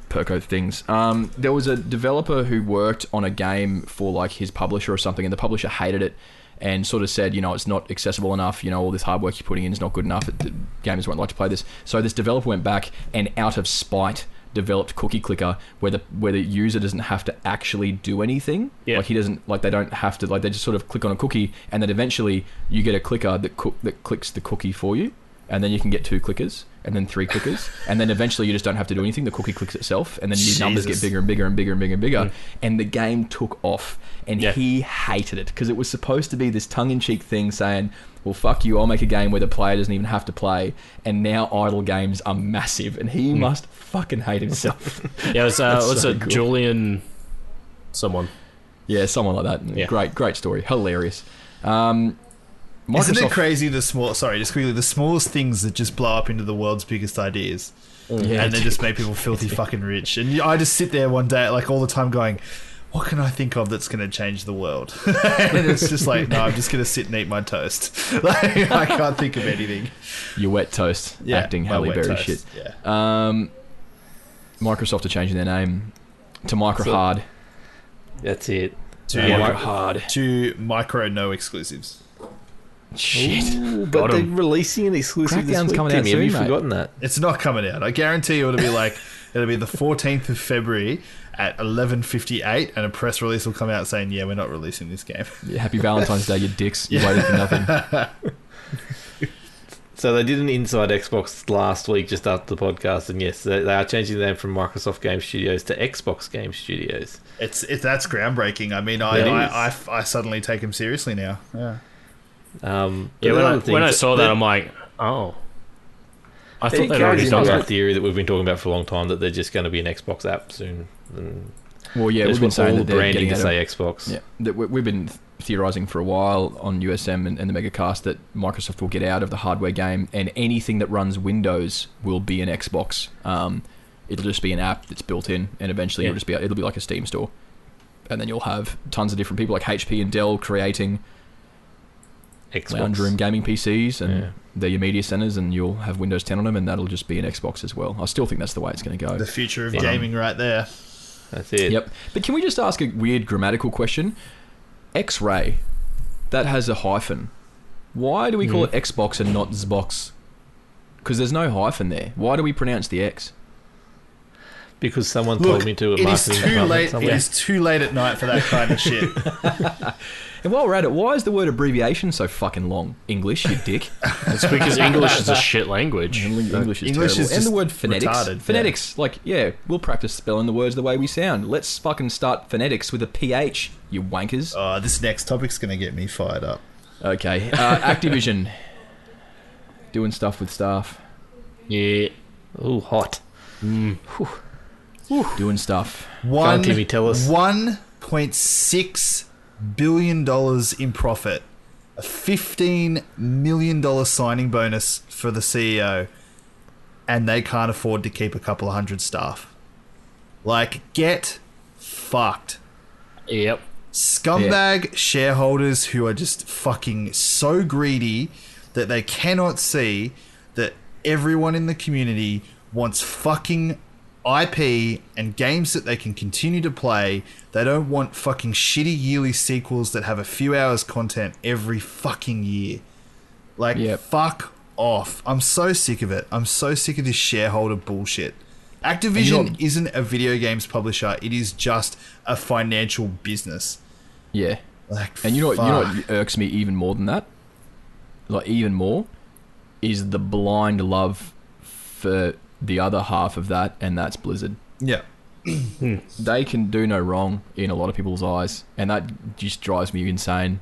Perko things. Um, there was a developer who worked on a game for like his publisher or something, and the publisher hated it. And sort of said, you know, it's not accessible enough. You know, all this hard work you're putting in is not good enough. The gamers won't like to play this. So this developer went back and, out of spite, developed Cookie Clicker, where the where the user doesn't have to actually do anything. Yeah. Like he doesn't, like they don't have to, like they just sort of click on a cookie, and then eventually you get a clicker that co- that clicks the cookie for you, and then you can get two clickers, and then three clickers, and then eventually you just don't have to do anything. The cookie clicks itself, and then your Jesus. numbers get bigger and bigger and bigger and bigger and bigger, mm. and the game took off. And yeah. he hated it because it was supposed to be this tongue-in-cheek thing saying, well, fuck you, I'll make a game where the player doesn't even have to play. And now idle games are massive, and he mm. must fucking hate himself. yeah, it was, uh, what's so it, cool. Julian someone. Yeah, someone like that. Yeah. Great, great story. Hilarious. Um, Microsoft- Isn't it crazy the small... Sorry, just quickly, the smallest things that just blow up into the world's biggest ideas yeah, and they just make people filthy fucking rich. And I just sit there one day, like all the time going... what can I think of that's going to change the world? and it's just like, no, I'm just going to sit and eat my toast. like, I can't think of anything. Your wet toast. Yeah, acting Halle Berry shit. Yeah. Um, Microsoft are changing their name to Micro that's Hard. It. That's it. To Micro Hard. To Micro No Exclusives. Shit. Ooh, but they're releasing an exclusive this week. Coming out soon, have you mate. Forgotten that? It's not coming out. I guarantee you it'll be like, it'll be the fourteenth of February at eleven fifty-eight and a press release will come out saying, yeah, we're not releasing this game. Yeah, happy Valentine's Day, you dicks. You yeah. waited for nothing. So they did an Inside Xbox last week just after the podcast, and yes, they, they are changing the name from Microsoft Game Studios to Xbox Game Studios. It's it, That's groundbreaking. I mean, I I, I I suddenly take them seriously now. Yeah. Um, yeah, when I, when I saw that, I'm like, oh. I thought they'd already done that theory that we've been talking about for a long time, that they're just going to be an Xbox app soon. And well, yeah, we've been saying all that the branding to say Xbox. Yeah, that we've been theorising for a while on U S M and, and the Megacast that Microsoft will get out of the hardware game, and anything that runs Windows will be an Xbox. Um, it'll just be an app that's built in, and eventually yeah. it'll just be it'll be like a Steam store, and then you'll have tons of different people like H P and Dell creating Xbox lounge room gaming P Cs, and yeah. they're your media centers, and you'll have Windows ten on them, and that'll just be an Xbox as well. I still think that's the way it's going to go. The future of um, gaming right there. That's it. Yep. But can we just ask a weird grammatical question? X-ray, that has a hyphen. Why do we call mm. it Xbox and not Zbox? Because there's no hyphen there. Why do we pronounce the X? Because someone Look, told me to. At it marketing is too late. Somewhere. It is too late at night for that kind of shit. And while we're at it, why is the word abbreviation so fucking long? English, you dick. It's because English is a shit language. English is English terrible. Is and the word phonetics. Retarded, phonetics, yeah. like, yeah, we'll practice spelling the words the way we sound. Let's fucking start phonetics with a P H, you wankers. Oh, this next topic's going to get me fired up. Okay. Uh, Activision. Doing stuff with staff. Yeah. Ooh, hot. Mm. Ooh. Doing stuff. One, Timmy, tell us. one point six billion dollars in profit, a fifteen million dollar signing bonus for the C E O, and they can't afford to keep a couple of hundred staff. Like, get fucked. Yep. Scumbag yep. shareholders who are just fucking so greedy that they cannot see that everyone in the community wants fucking I P and games that they can continue to play. They don't want fucking shitty yearly sequels that have a few hours content every fucking year. Like, yep. fuck off. I'm so sick of it. I'm so sick of this shareholder bullshit. Activision isn't a video games publisher. It is just a financial business. Yeah. Like, and you know what, you know what irks me even more than that? Like, even more? Is the blind love for the other half of that, and that's Blizzard. Yeah. They can do no wrong in a lot of people's eyes, and that just drives me insane.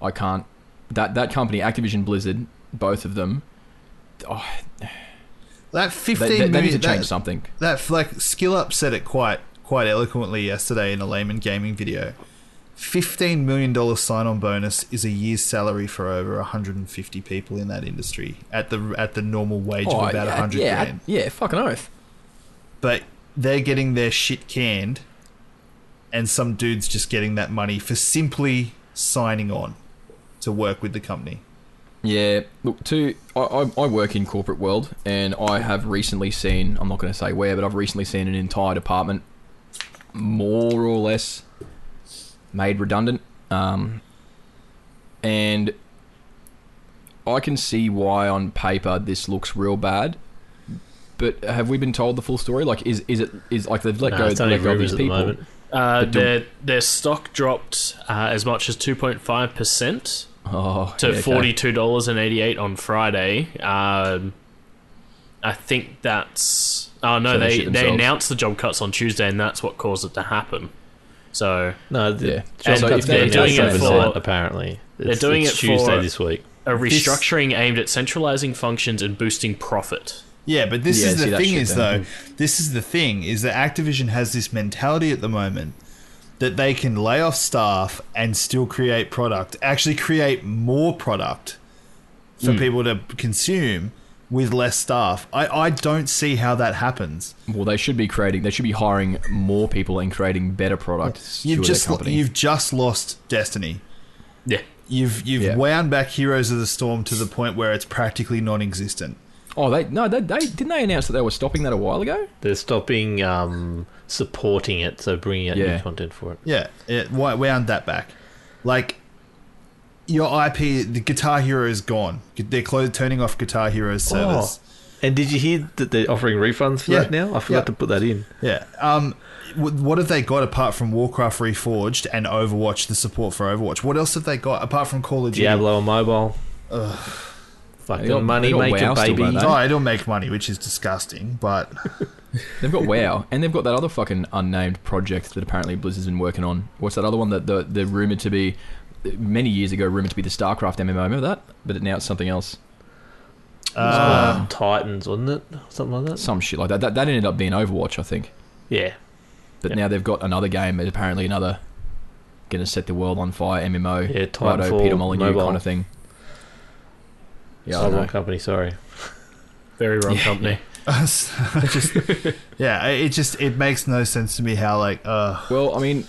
I can't... That that company, Activision, Blizzard, both of them... Oh, that fifteen they, they, they need to change that, something. That, like, SkillUp said it quite quite eloquently yesterday in a Layman Gaming video. fifteen million dollar sign-on bonus is a year's salary for over one hundred fifty people in that industry at the at the normal wage oh, of about yeah, one hundred yeah, grand. Yeah, fucking oath. But they're getting their shit canned, and some dude's just getting that money for simply signing on to work with the company. Yeah, look, too, I, I, I work in corporate world, and I have recently seen, I'm not going to say where, but I've recently seen an entire department more or less made redundant, um, and I can see why on paper this looks real bad. But have we been told the full story? Like, is is it is like they've let no, go it's only let go of these people? At the moment. Uh, their their stock dropped uh, as much as two point five percent to yeah, forty two dollars and eighty eight on Friday. Um, I think that's oh no so they they, they announced the job cuts on Tuesday, and that's what caused it to happen. So no, the, yeah. So if they're, they're doing it for apparently they're doing it Tuesday this week. A restructuring this, aimed at centralizing functions and boosting profit. Yeah, but this yeah, is the thing is though, this is the thing is that Activision has this mentality at the moment that they can lay off staff and still create product, actually create more product for mm. people to consume with less staff. I, I don't see how that happens. Well, they should be creating, they should be hiring more people and creating better products. You've just lo- you've just lost Destiny. Yeah, you've you've yeah. wound back Heroes of the Storm to the point where it's practically non-existent. Oh, they no, they, they didn't they announce that they were stopping that a while ago. They're stopping um, supporting it, so bringing out yeah. new content for it. Yeah, it wound that back. Like, your I P, the Guitar Hero is gone. They're closed, turning off Guitar Hero servers. Oh. And did you hear that they're offering refunds for yeah. that now? I forgot yeah. to put that in. Yeah. Um, what have they got apart from Warcraft Reforged and Overwatch, the support for Overwatch? What else have they got apart from Call of Duty? Diablo and mobile. Ugh. Fucking got, money maker, baby. Still, no, it'll make money, which is disgusting, but... They've got WoW, and they've got that other fucking unnamed project that apparently Blizzard's been working on. What's that other one that the they're rumoured to be... Many years ago, rumoured to be the StarCraft M M O. Remember that? But now it's something else. Uh, Titans, wasn't it? Something like that. Some shit like that. That, that ended up being Overwatch, I think. Yeah. But yeah. now they've got another game, apparently another going to set the world on fire M M O. Yeah, Titanfall, Peter Molyneux kind of thing. Yeah, so wrong company, sorry. Very wrong yeah, company. Yeah. just, yeah, it just it makes no sense to me how like. Uh... Well, I mean,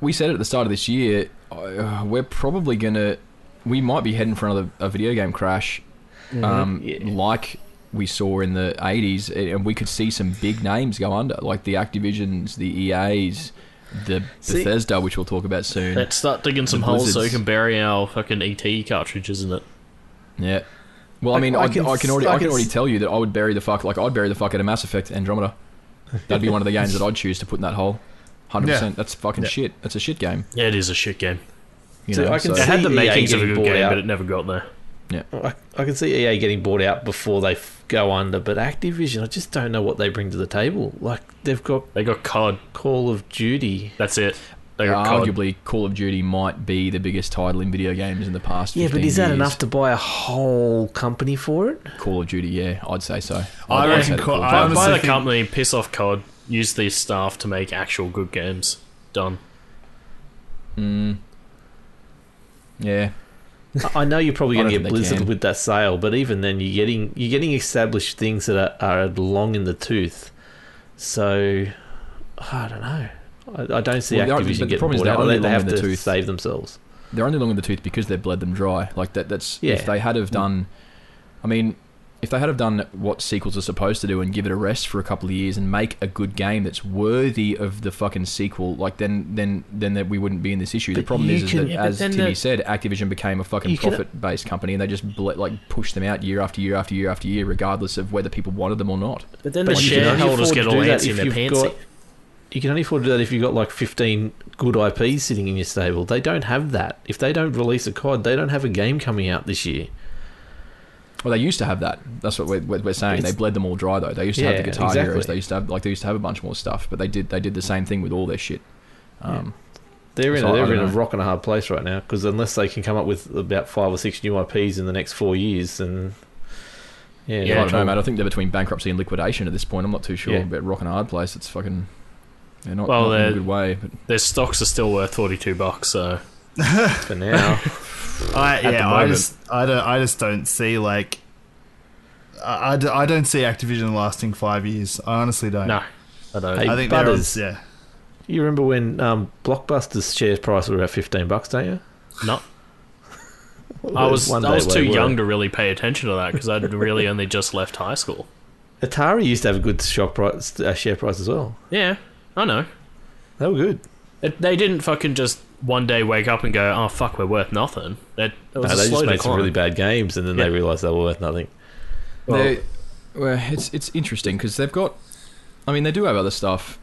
we said it at the start of this year. Uh, we're probably gonna, we might be heading for another a video game crash. Mm-hmm. Um, yeah. Like we saw in the eighties, and we could see some big names go under, like the Activisions, the E As, the see, Bethesda, which we'll talk about soon. Let's start digging some holes so we can bury our fucking E T cartridge, isn't it? Yeah. Well, I, I mean, I, I, can, I can already, I, I can already tell you that I would bury the fuck, like I'd bury the fuck out of Mass Effect Andromeda. That'd be one of the games that I'd choose to put in that hole. one hundred percent. Yeah. That's fucking yeah. shit. That's a shit game. Yeah, it is a shit game. You so know, I can so. see it had the makings of a good game, out. but it never got there. Yeah, I, I can see E A getting bought out before they f- go under, but Activision, I just don't know what they bring to the table. Like they've got they got C O D, Call of Duty. That's it. They got uh, arguably, Call of Duty might be the biggest title in video games in the past. Yeah, but is that years. enough to buy a whole company for it? Call of Duty, yeah, I'd say so. I, I reckon. Call- I buy the company, piss off C O D, use their staff to make actual good games. Done. Mm. Yeah. I know you're probably going to get Blizzard with that sale, but even then, you're getting you're getting established things that are, are long in the tooth. So, I don't know. I, I don't see well, Activision getting bought out. They have to tooth. save themselves. They're only long in the tooth because they've bled them dry. Like that. That's yeah. if they had have done. I mean, if they had have done what sequels are supposed to do and give it a rest for a couple of years and make a good game that's worthy of the fucking sequel, like then then then that we wouldn't be in this issue. But the problem is, can, is that, yeah, as Timmy the, said, Activision became a fucking profit-based company, and they just ble- like pushed them out year after year after year after year, regardless of whether people wanted them or not. But then but the shareholders get all antsy in their pants. Got, you can only afford to do that if you've got like fifteen good I Ps sitting in your stable. They don't have that. If they don't release a C O D, they don't have a game coming out this year. Well, they used to have that. That's what we're, we're saying. It's, they bled them all dry, though. They used to yeah, have the Guitar exactly. Heroes. They used to have like they used to have a bunch more stuff, but they did they did the same thing with all their shit. Um, yeah. They're in so a, they're in know. a rock and a hard place right now because unless they can come up with about five or six new I Ps in the next four years, then yeah, yeah I don't know, mate. I think they're between bankruptcy and liquidation at this point. I'm not too sure yeah. about rock and a hard place. It's fucking they're not, well, not they're, in a good way. But their stocks are still worth forty-two bucks, so for now. I yeah, I just I don't I just don't see like I, I, I don't see Activision lasting five years. I honestly don't. No, I don't. Hey, I think Butters, yeah. You remember when um, Blockbuster's share price was about fifteen bucks, don't you? No. I was I was too young were. to really pay attention to that because I'd really only just left high school. Atari used to have a good shop price, uh, share price as well. Yeah, I know. They were good. It, they didn't fucking just one day wake up and go, oh fuck, we're worth nothing. That was no, a they slow just made decline. Some really bad games, and then yeah. they realised they were worth nothing. Well, they, well it's it's interesting because they've got, I mean, they do have other stuff,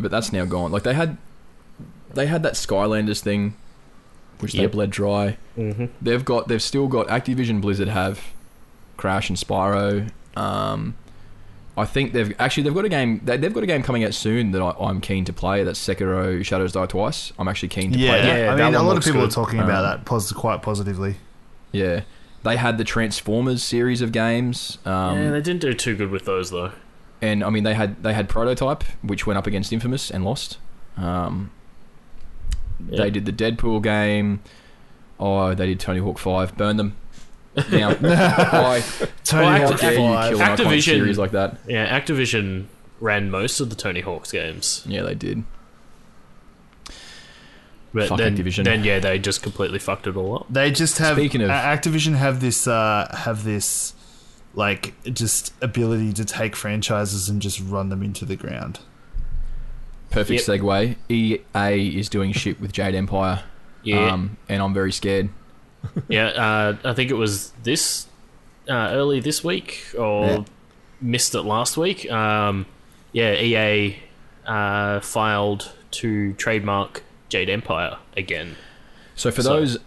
but that's now gone. Like they had, they had that Skylanders thing, which yep. they bled dry. Mm-hmm. They've got, they've still got Activision Blizzard have Crash and Spyro. Um, I think they've actually they've got a game they, they've got a game coming out soon that I, I'm keen to play. That's Sekiro: Shadows Die Twice. I'm actually keen to yeah, play that. Yeah, I that mean a lot of people good. are talking um, about that pos- quite positively. Yeah, they had the Transformers series of games. Um, yeah, they didn't do too good with those though. And I mean they had they had Prototype, which went up against Infamous and lost. Um, yep. They did the Deadpool game. Oh, they did Tony Hawk Five. Burn them. Now, I, Tony well, Hawk, Activ- yeah, you kill Activision series like that. Yeah, Activision ran most of the Tony Hawk's games. Yeah, they did. But Fuck then, Activision. Then yeah, they just completely fucked it all up. They just have. Speaking of, Activision have this uh, have this like just ability to take franchises and just run them into the ground. Perfect yep. segue. E A is doing shit with Jade Empire. Yeah, um, and I'm very scared. yeah, uh, I think it was this uh, early this week, or yeah. missed it last week. Um, yeah, E A uh, filed to trademark Jade Empire again. So for so. those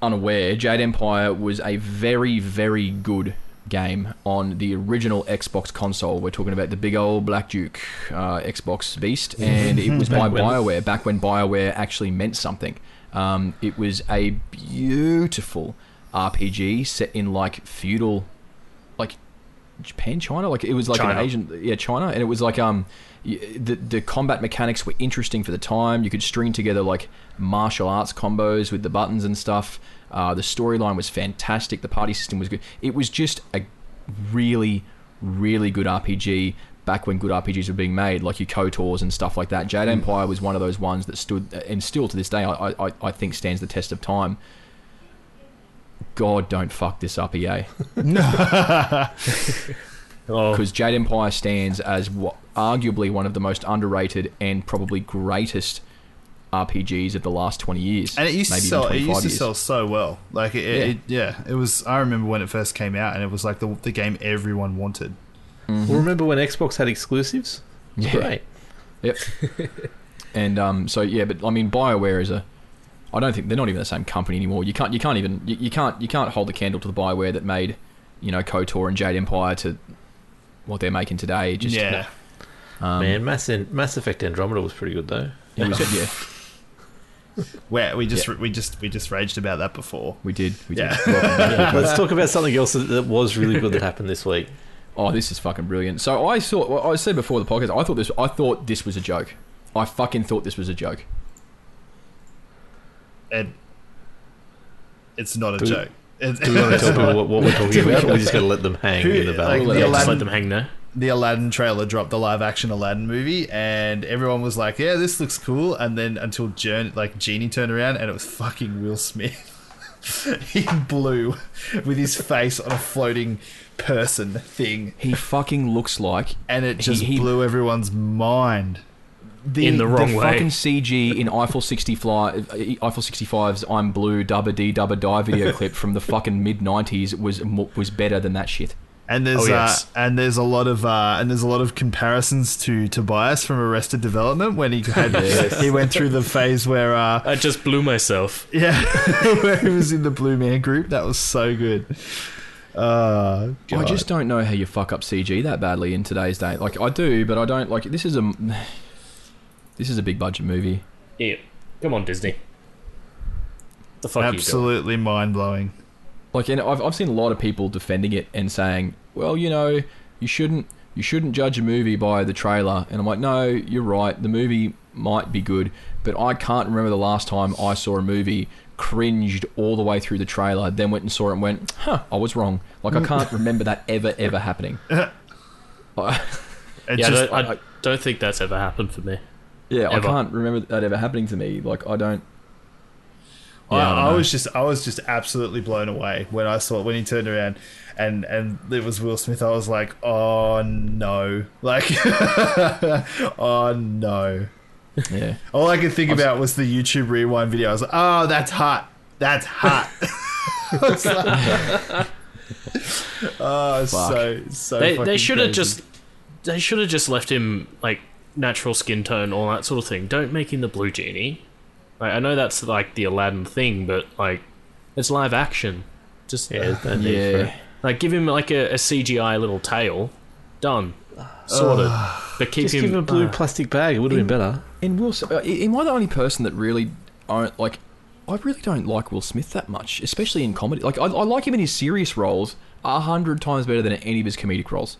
unaware, Jade Empire was a very, very good game on the original Xbox console. We're talking about the big old Black Duke uh, Xbox beast, and it was by BioWare, back when BioWare actually meant something. Um, it was a beautiful R P G set in like feudal, like Japan, China, like it was like China. an Asian, yeah, China, and it was like um, the the combat mechanics were interesting for the time. You could string together like martial arts combos with the buttons and stuff. Uh, the storyline was fantastic. The party system was good. It was just a really, really good R P G back when good R P Gs were being made, like your KOTORs and stuff like that. Jade Empire was one of those ones that stood, and still to this day, I, I, I think stands the test of time. God, don't fuck this up, E A. No. Because Jade Empire stands as what, arguably one of the most underrated and probably greatest R P Gs of the last twenty years, and it used maybe to sell. It used to years. sell so well. Like it, yeah. It, yeah, it was. I remember when it first came out, and it was like the the game everyone wanted. Mm-hmm. Well, remember when Xbox had exclusives? It was yeah. great. Yep. And um, so yeah, but I mean, BioWare is a. I don't think they're not even the same company anymore. You can't. You can't even. You, you can't. You can't hold the candle to the BioWare that made, you know, KOTOR and Jade Empire to what they're making today. Just yeah. Um, Man, Mass, Mass Effect Andromeda was pretty good though. It was yeah. Where we just yeah. we just we just raged about that before. We did. We did. Yeah. Yeah. Let's talk about something else that was really good that happened this week. Oh, this is fucking brilliant. So I thought, well, I said before the podcast, I thought this, I thought this was a joke. I fucking thought this was a joke. And it's not a do joke. We, do we want to tell people what, what we're talking about? Or we just got to let them hang Who, in the back. Like we'll the Aladdin, just let them hang there. The Aladdin trailer dropped, the live action Aladdin movie, and everyone was like, "Yeah, this looks cool." And then until Journey, like Genie turned around, and it was fucking Will Smith. He blew with his face on a floating person thing. He fucking looks like, and it just he, he, blew everyone's mind. The, in the wrong the way. The fucking C G in Eiffel sixty-five's "I'm Blue" Dubba Dee Dubba Die video clip from the fucking mid nineties was was better than that shit. And there's oh, yes. uh, and there's a lot of uh, and there's a lot of comparisons to Tobias from Arrested Development when he had, yes. he went through the phase where uh, I just blew myself. Yeah, where he was in the Blue Man Group. That was so good. Uh, I just don't know how you fuck up C G that badly in today's day. Like I do, but I don't. Like this is a this is a big budget movie. Yeah, come on Disney. The fuck absolutely you doing? mind blowing. Like, and I've I've seen a lot of people defending it and saying, well, you know, you shouldn't you shouldn't judge a movie by the trailer. And I'm like, no, you're right. The movie might be good, but I can't remember the last time I saw a movie, cringed all the way through the trailer, then went and saw it and went, huh, I was wrong. Like, I can't remember that ever, ever happening. yeah, just, I, don't, I, I don't think that's ever happened for me. Yeah, ever. I can't remember that ever happening to me. Like, I don't... Yeah, I, I, I was just, I was just absolutely blown away when I saw it, when he turned around, and, and it was Will Smith. I was like, oh no, like, oh no. Yeah. All I could think I was, about was the YouTube Rewind video. I was like, oh, that's hot, that's hot. I was like, oh, so so. They, they should have just, they should have just left him like natural skin tone, all that sort of thing. Don't make him the Blue Genie. Like, I know that's like the Aladdin thing, but like it's live action. Just yeah, yeah. yeah. Like give him like a, a C G I little tail, done, sorted. Uh, but keep just him, give him a blue uh, plastic bag. It would have been better. And Will, uh, am I the only person that really aren't like? I really don't like Will Smith that much, especially in comedy. Like I, I like him in his serious roles a hundred times better than any of his comedic roles.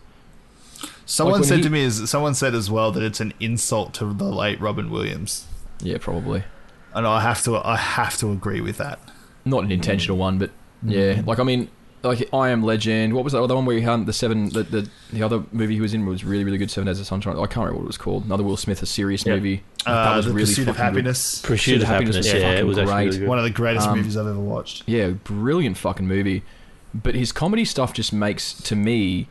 Someone like said he, to me, is someone said as well that it's an insult to the late Robin Williams. Yeah, probably. And I have to, I have to agree with that. Not an intentional one, but yeah. Like I mean, like I Am Legend. What was that other one where he had the seven? The, the the other movie he was in was really really good. Seven Days of Sunshine. I can't remember what it was called. Another Will Smith, a serious yeah. movie. Uh, that was the really Pursuit of Happiness. Good. Pursuit, Pursuit of Happiness. Happiness was yeah, it was great. Actually really good. One of the greatest um, movies I've ever watched. Yeah, brilliant fucking movie. But his comedy stuff just makes to me,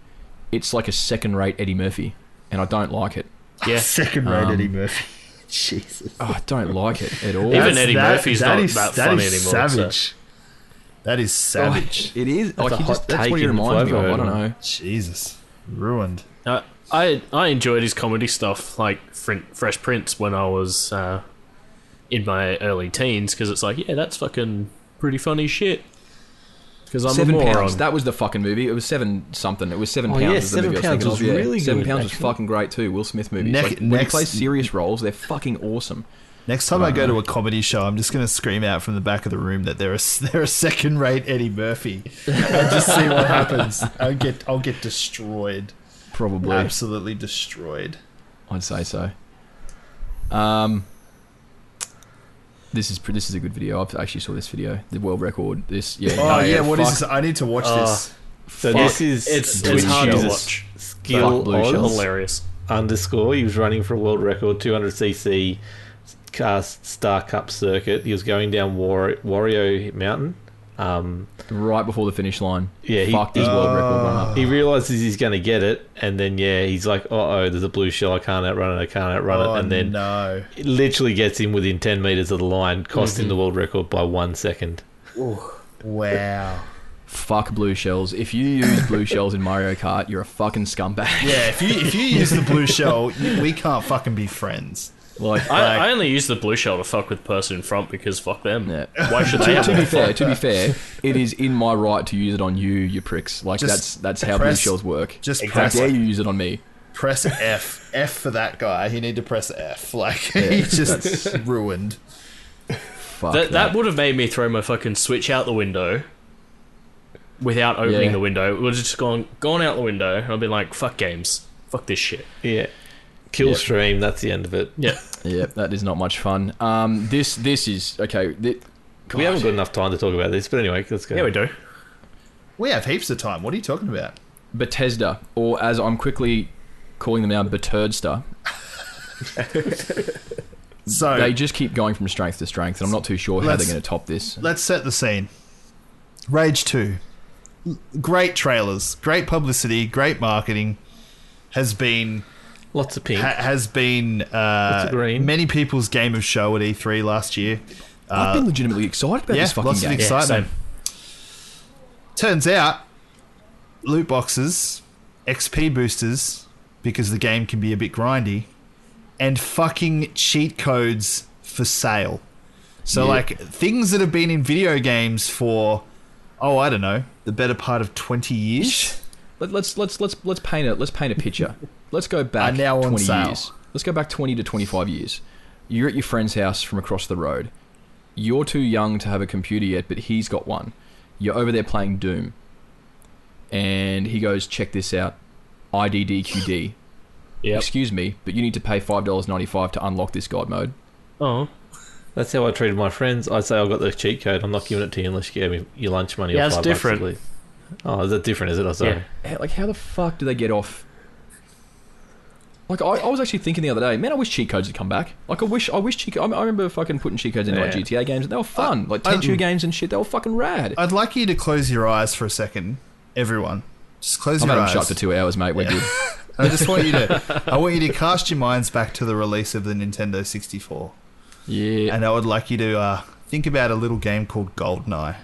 it's like a second rate Eddie Murphy, and I don't like it. Yeah, second rate um, Eddie Murphy. Jesus. Oh, I don't like it at all. Even Eddie that, Murphy's that not is, that, that funny is anymore. Savage. So. That is savage. Oh, it is. That's like, he just hot, taken mine. I don't know. Jesus, ruined. Uh, I I enjoyed his comedy stuff, like Fresh Prince, when I was uh, in my early teens, because it's like, yeah, that's fucking pretty funny shit. Because I'm seven a moron. Pounds. That was the fucking movie. It was seven something. It was seven oh, pounds. Yeah, seven movie. pounds was, was really yeah. Seven good, pounds actually. was fucking great too. Will Smith movie. Ne- like, when next- he plays serious roles, they're fucking awesome. Next time right. I go to a comedy show, I'm just going to scream out from the back of the room that they're a, they're a second-rate Eddie Murphy. I'll just see what happens. I'll get I'll get destroyed. Probably. Absolutely destroyed. I'd say so. Um, this is this is a good video. I actually saw this video. The world record. This yeah. Oh, no, yeah, yeah. What fuck. is this? I need to watch uh, this. So fuck. this is it's, it's hard to watch. Skill on hilarious. Underscore. He was running for a world record, two hundred c c. Uh, Star Cup circuit. He was going down War- Wario Mountain um, right before the finish line. Yeah, he fucked his uh, world record run up. He realises he's going to get it, and then yeah, he's like, "Uh oh, there's a blue shell. I can't outrun it. I can't outrun oh, it." And then no. it literally gets him within ten meters of the line, costing mm-hmm. the world record by one second. Ooh, wow. Fuck blue shells. If you use blue shells in Mario Kart, you're a fucking scumbag. Yeah, if you if you use the blue shell, you, we can't fucking be friends. Like, I, like, I only use the blue shell to fuck with the person in front, because fuck them. Yeah. Why should they? to, to be fair, to be fair, it is in my right to use it on you, you pricks. Like just that's that's how press, blue shells work. Just exactly. press. How dare you use it on me? Press F, F for that guy. He need to press F. Like yeah, he just ruined. Fuck that, that. that would have made me throw my fucking Switch out the window. Without opening yeah. the window, it would have just gone gone out the window, and I'd be like, "Fuck games, fuck this shit." Yeah. Kill yep. stream, that's the end of it. Yeah. Yeah, that is not much fun. Um, this this is... Okay. Th- we haven't got enough time to talk about this, but anyway, let's go. Yeah, we do. We have heaps of time. What are you talking about? Bethesda, or as I'm quickly calling them now, Betherdster. So they just keep going from strength to strength, and I'm not too sure how they're going to top this. Let's set the scene. Rage two. Great trailers, great publicity, great marketing has been... Lots of pink. Ha- has been uh, green. Many people's game of show at E three last year. Uh, I've been legitimately excited about yeah, this fucking lots game. Lots of excitement. Yeah, turns out, loot boxes, X P boosters, because the game can be a bit grindy, and fucking cheat codes for sale. So, yeah. like, things that have been in video games for, oh, I don't know, the better part of twenty years? Let, let's let's let's let's paint a let's paint a picture. Let's go back now twenty sale. years. Let's go back twenty to twenty-five years. You're at your friend's house from across the road. You're too young to have a computer yet, but he's got one. You're over there playing Doom, and he goes, "Check this out, I D D Q D." Yep. Excuse me, but you need to pay five dollars ninety-five to unlock this god mode. Oh. That's how I treated my friends. I say I got the cheat code. I'm not giving it to you unless you give me your lunch money. Yeah, or five that's different. Bucks Oh, is that different, is it? I'm sorry. Yeah. Like, how the fuck do they get off? Like, I, I was actually thinking the other day, man, I wish cheat codes had come back. Like, I wish, I wish cheat codes... I remember fucking putting cheat codes into, yeah. like, G T A games, and they were fun. I, like, Tenchu I, games and shit, they were fucking rad. I'd like you to close your eyes for a second, everyone. Just close I'm your eyes. I'm shut for two hours, mate. We're yeah. good. I just want you to... I want you to cast your minds back to the release of the Nintendo sixty-four. Yeah. And I would like you to uh, think about a little game called GoldenEye.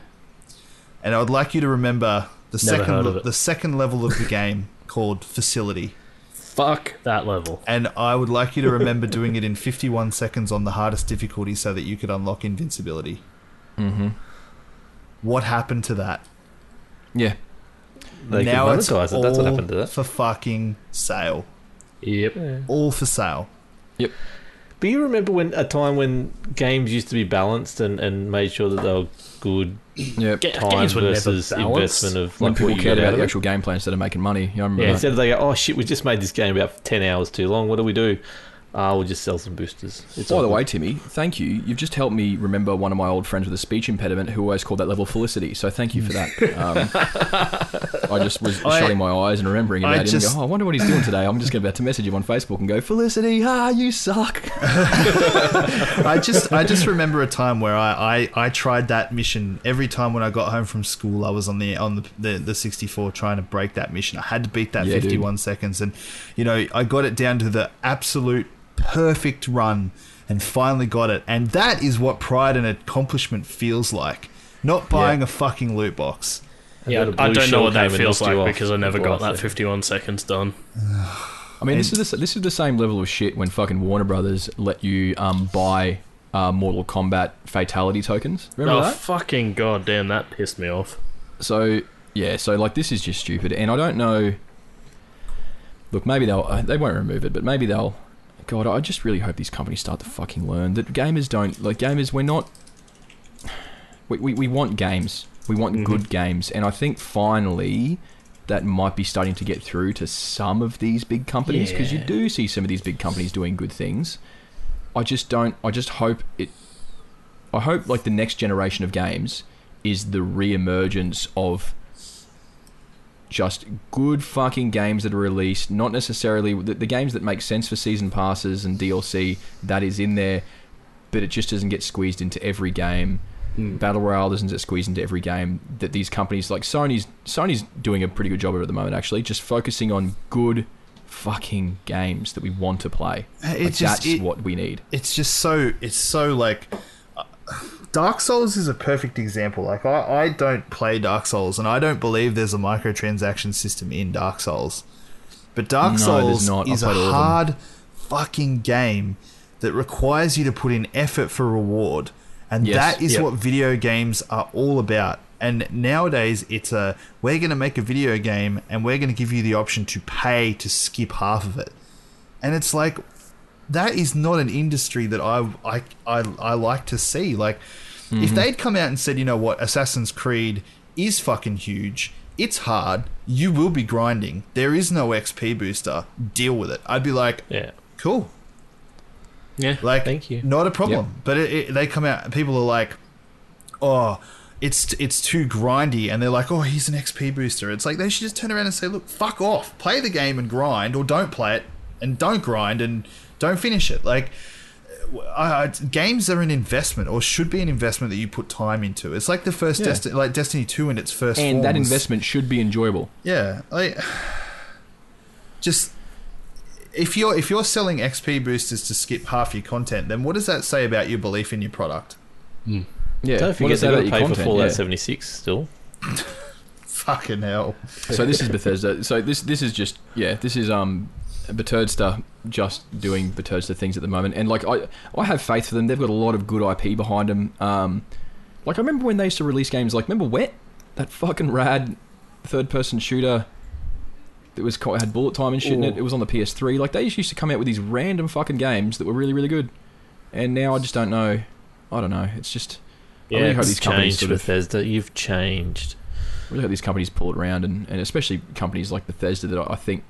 And I would like you to remember the Never second le- the second level of the game called Facility. Fuck that level. And I would like you to remember doing it in fifty-one seconds on the hardest difficulty so that you could unlock invincibility. Mm-hmm. What happened to that? Yeah. They now it's all it. That's what happened to that. For fucking sale. Yep. Yeah. All for sale. Yep. But you remember when a time when games used to be balanced and, and made sure that they were good. Yep. Time versus investment of when like people cared about the actual game plan instead of making money. You know, I remember yeah, instead of they go, oh shit, we just made this game about ten hours too long. What do we do? Ah, uh, we'll just sell some boosters. It's By awful. the way, Timmy, thank you. You've just helped me remember one of my old friends with a speech impediment who always called that level Felicity. So thank you for that. Um, I just was I, shutting my eyes and remembering it. I, I didn't just, go, oh, I wonder what he's doing today. I'm just about to message him on Facebook and go, Felicity, ah, you suck. I just I just remember a time where I, I, I tried that mission every time when I got home from school. I was on the on the, the, the sixty-four trying to break that mission. I had to beat that yeah, fifty-one dude. seconds. And, you know, I got it down to the absolute... perfect run and finally got it, and that is what pride and accomplishment feels like. Not buying yeah. a fucking loot box. Yeah, I don't know what that feels like because I never got that fifty-one seconds done. I mean, and this is the, this is the same level of shit when fucking Warner Brothers let you um, buy uh, Mortal Kombat fatality tokens. Remember oh, that? Oh, fucking goddamn, that pissed me off. So, yeah, so, like, this is just stupid. And I don't know... Look, maybe they'll... Uh, they won't remove it, but maybe they'll... God, I just really hope these companies start to fucking learn that gamers don't... Like, gamers, we're not... We, we, we want games. We want mm-hmm. good games. And I think, finally... that might be starting to get through to some of these big companies because yeah. you do see some of these big companies doing good things. I just don't... I just hope it... I hope, like, the next generation of games is the re-emergence of just good fucking games that are released, not necessarily... The, the games that make sense for season passes and D L C, that is in there, but it just doesn't get squeezed into every game. Mm. Battle Royale doesn't get squeezed into every game. That these companies like Sony's Sony's doing a pretty good job of it at the moment, actually, just focusing on good fucking games that we want to play. Like, just, that's it, what we need. It's just so it's so like uh, Dark Souls is a perfect example. Like I, I don't play Dark Souls, and I don't believe there's a microtransaction system in Dark Souls. But Dark no, Souls is a hard fucking game that requires you to put in effort for reward. And yes, that is yep. what video games are all about. And nowadays, it's a, we're going to make a video game and we're going to give you the option to pay to skip half of it. And it's like, that is not an industry that I I I, I like to see. Like, mm-hmm. if they'd come out and said, you know what, Assassin's Creed is fucking huge, it's hard, you will be grinding, there is no X P booster, deal with it. I'd be like, yeah, cool. Yeah, like, thank you. Not a problem. Yep. But it, it, they come out, people are like, oh, it's it's too grindy. And they're like, oh, he's an X P booster. It's like, they should just turn around and say, look, fuck off. Play the game and grind, or don't play it and don't grind and don't finish it. Like, I, I, games are an investment, or should be an investment that you put time into. It's like the first yeah. Desti- like Destiny two in its first and form. And that was, investment should be enjoyable. Yeah. Like, just... If you're if you're selling X P boosters to skip half your content, then what does that say about your belief in your product? Mm. Yeah, don't forget they got to pay content? for Fallout yeah. seventy-six still. Fucking hell! So this is Bethesda. So this this is just yeah. This is um Bethesda just doing Bethesda things at the moment, and like I I have faith for them. They've got a lot of good I P behind them. Um, like I remember when they used to release games like remember Wet, that fucking rad third person shooter. It was it had bullet time and shit in it. It was on the P S three. Like, they used to come out with these random fucking games that were really, really good. And now I just don't know. I don't know. It's just... Yeah, I really hope these companies changed, Bethesda. Of, You've changed. I really hope these companies pull it around, and, and especially companies like Bethesda that I think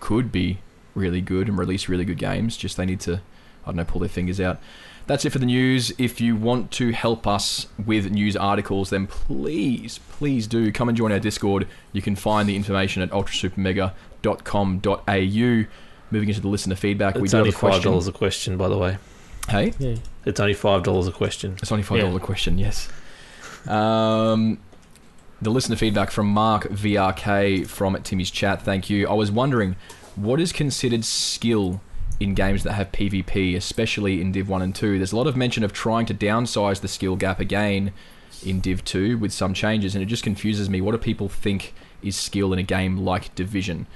could be really good and release really good games. Just they need to, I don't know, pull their fingers out. That's it for the news. If you want to help us with news articles, then please, please do come and join our Discord. You can find the information at ultra super mega dot com dot a u. Moving into the listener feedback, it's we do only have a question. five dollars a question, by the way. Hey? Yeah. It's only five dollars a question. It's only five dollars yeah. a question, yes. Um, the listener feedback from Mark V R K from Timmy's chat. Thank you. I was wondering, what is considered skill in games that have PvP, especially in Div one and two. There's a lot of mention of trying to downsize the skill gap again in Div two with some changes, and it just confuses me. What do people think is skill in a game like Division?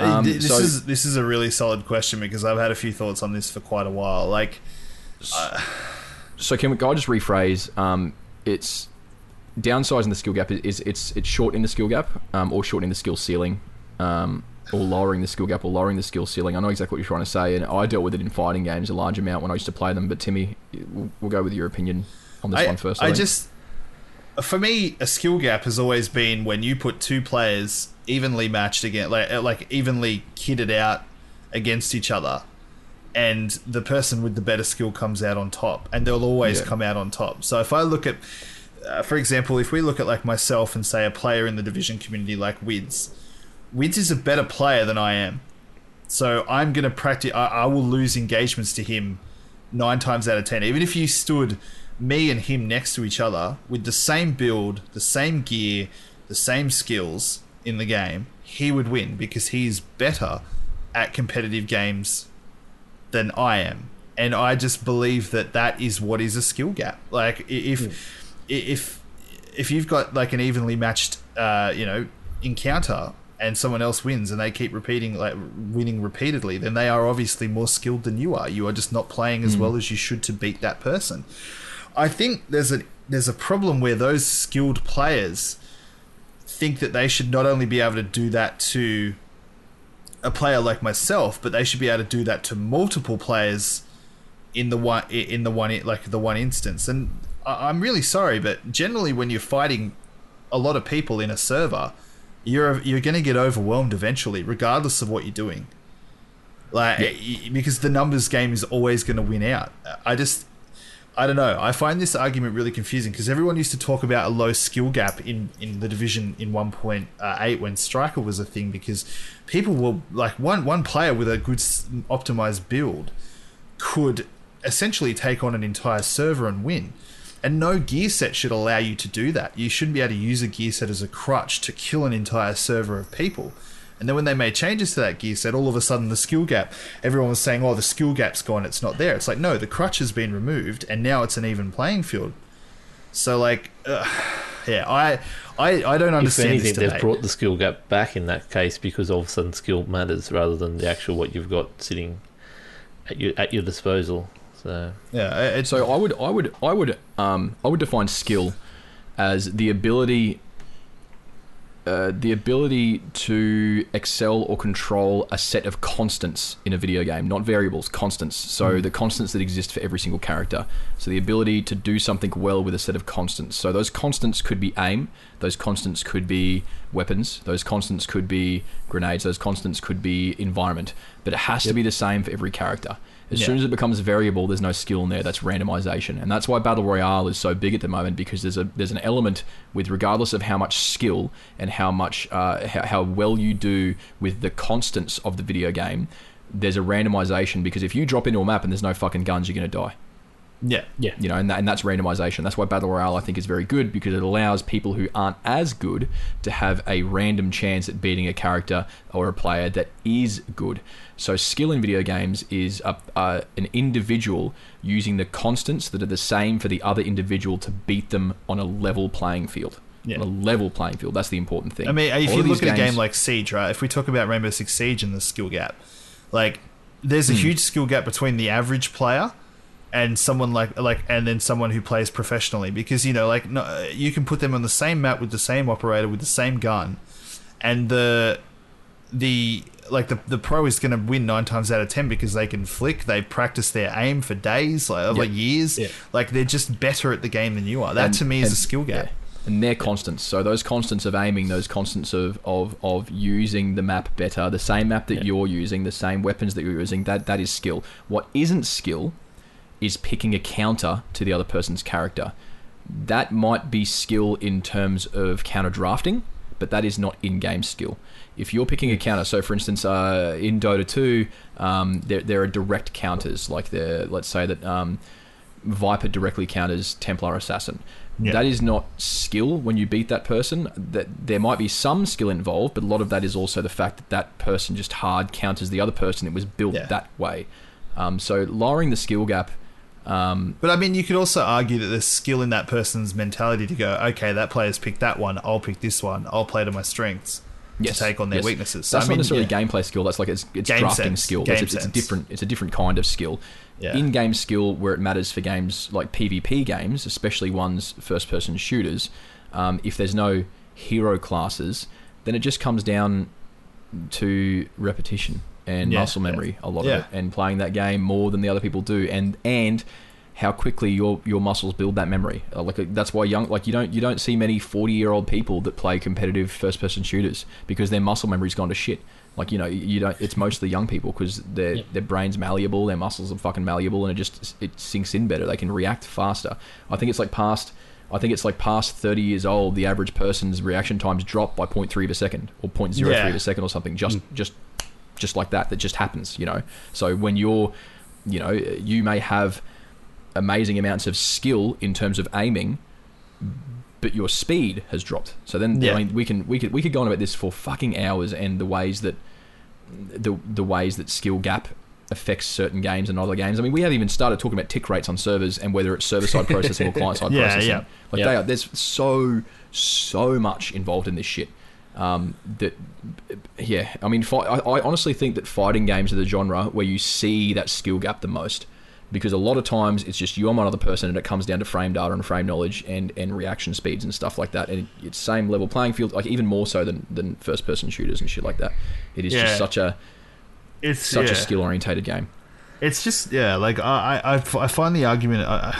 Um, this so, is this is a really solid question because I've had a few thoughts on this for quite a while. Like, uh, So can, we, can I just rephrase? Um, it's downsizing the skill gap. Is It's it's shortening the skill gap um, or shortening the skill ceiling. Um or lowering the skill gap or lowering the skill ceiling. I know exactly what you're trying to say, and I dealt with it in fighting games a large amount when I used to play them, but Timmy, we'll go with your opinion on this I, one first. I, I just... For me, a skill gap has always been when you put two players evenly matched against, like, like evenly kitted out against each other, and the person with the better skill comes out on top, and they'll always yeah. come out on top. So if I look at... Uh, for example, if we look at like myself and say a player in the Division community like Wids... Wids is a better player than I am. So I'm going to practice... I, I will lose engagements to him nine times out of ten. Even if you stood me and him next to each other with the same build, the same gear, the same skills in the game, he would win because he is better at competitive games than I am. And I just believe that that is what is a skill gap. Like, if... Mm. if if you've got like an evenly matched uh, you know, encounter and someone else wins and they keep repeating like winning repeatedly, then they are obviously more skilled than you are. You are just not playing as mm. well as you should to beat that person. I think there's a there's a problem where those skilled players think that they should not only be able to do that to a player like myself, but they should be able to do that to multiple players in the one in the one like the one instance. And I'm really sorry, but generally when you're fighting a lot of people in a server, you're you're going to get overwhelmed eventually, regardless of what you're doing. Like yeah. because the numbers game is always going to win out. I just I don't know. I find this argument really confusing because everyone used to talk about a low skill gap in, in the Division in one point eight when Striker was a thing, because people were like one one player with a good optimized build could essentially take on an entire server and win. And no gear set should allow you to do that. You shouldn't be able to use a gear set as a crutch to kill an entire server of people. And then when they made changes to that gear set, all of a sudden the skill gap, everyone was saying, oh, the skill gap's gone, it's not there. It's like, no, the crutch has been removed and now it's an even playing field. So like, uh, yeah, I, I I don't understand this debate. If anything, they've brought the skill gap back in that case, because all of a sudden skill matters rather than the actual what you've got sitting at your, at your disposal. So. Yeah, and so I would, I would, I would, um, I would define skill as the ability, uh, the ability to excel or control a set of constants in a video game, not variables, constants. So mm. the constants that exist for every single character. So the ability to do something well with a set of constants. So those constants could be aim. Those constants could be weapons. Those constants could be grenades. Those constants could be environment. But it has yep. to be the same for every character. As yeah. soon as it becomes variable, there's no skill in there. That's randomization, and that's why Battle Royale is so big at the moment, because there's a there's an element with, regardless of how much skill and how much uh, how, how well you do with the constants of the video game, there's a randomization, because if you drop into a map and there's no fucking guns, you're gonna die. Yeah, yeah. You know, and, that, and that's randomization. That's why Battle Royale, I think, is very good, because it allows people who aren't as good to have a random chance at beating a character or a player that is good. So skill in video games is a, uh, an individual using the constants that are the same for the other individual to beat them on a level playing field. Yeah. On a level playing field. That's the important thing. I mean, if All you look at games- a game like Siege, right? If we talk about Rainbow Six Siege and the skill gap, like there's a hmm. huge skill gap between the average player and someone like like and then someone who plays professionally, because you know like no, you can put them on the same map with the same operator with the same gun, and the the like the, the pro is going to win nine times out of ten because they can flick, they practice their aim for days, like yep. like years, yep. like they're just better at the game than you are. That and, to me is and, a skill gap. Yeah. And they're constants. So those constants of aiming, those constants of, of, of using the map better, the same map that yep. you're using, the same weapons that you're using, that that is skill. What isn't skill is picking a counter to the other person's character. That might be skill in terms of counter drafting, but that is not in-game skill. If you're picking a counter, so for instance, uh, in Dota two, um, there, there are direct counters, like there, let's say that um, Viper directly counters Templar Assassin. Yeah. That is not skill when you beat that person. That there might be some skill involved, but a lot of that is also the fact that that person just hard counters the other person. It was built yeah. that way. Um, so lowering the skill gap. Um, but I mean, you could also argue that there's skill in that person's mentality to go, okay, that player's picked that one, I'll pick this one, I'll play to my strengths yes, to take on their yes. weaknesses. So, that's I mean, not necessarily yeah. gameplay skill. That's like it's, it's drafting sense. skill. It's, it's, it's a different, it's a different kind of skill. Yeah. In-game skill, where it matters for games like PvP games, especially ones first-person shooters. Um, if there's no hero classes, then it just comes down to repetition and yeah, muscle memory yeah. a lot yeah. of it, and playing that game more than the other people do, and and how quickly your your muscles build that memory. Like that's why young like you don't you don't see many forty year old people that play competitive first person shooters, because their muscle memory's gone to shit. Like, you know, you don't it's mostly young people, because their yeah. their brain's malleable, their muscles are fucking malleable, and it just it sinks in better. They can react faster. I think it's like past I think it's like past thirty years old, the average person's reaction times drop by zero point three of a second or zero point zero three yeah. of a second or something, just mm. just just like that that just happens, you know. So when you're, you know, you may have amazing amounts of skill in terms of aiming, but your speed has dropped. So then yeah. I mean, we can we could we could go on about this for fucking hours, and the ways that the the ways that skill gap affects certain games and other games. I mean, we have even started talking about tick rates on servers and whether it's server-side processing or client-side yeah, processing. Yeah. Like yeah. They are, there's so, so much involved in this shit. Um, that, yeah, I mean, fi- I, I honestly think that fighting games are the genre where you see that skill gap the most, because a lot of times it's just you and one other person, and it comes down to frame data and frame knowledge and, and reaction speeds and stuff like that. And it's same level playing field, like even more so than, than first person shooters and shit like that. It is yeah. just such a it's such yeah. a skill orientated game. It's just yeah, like I I, I find the argument. I,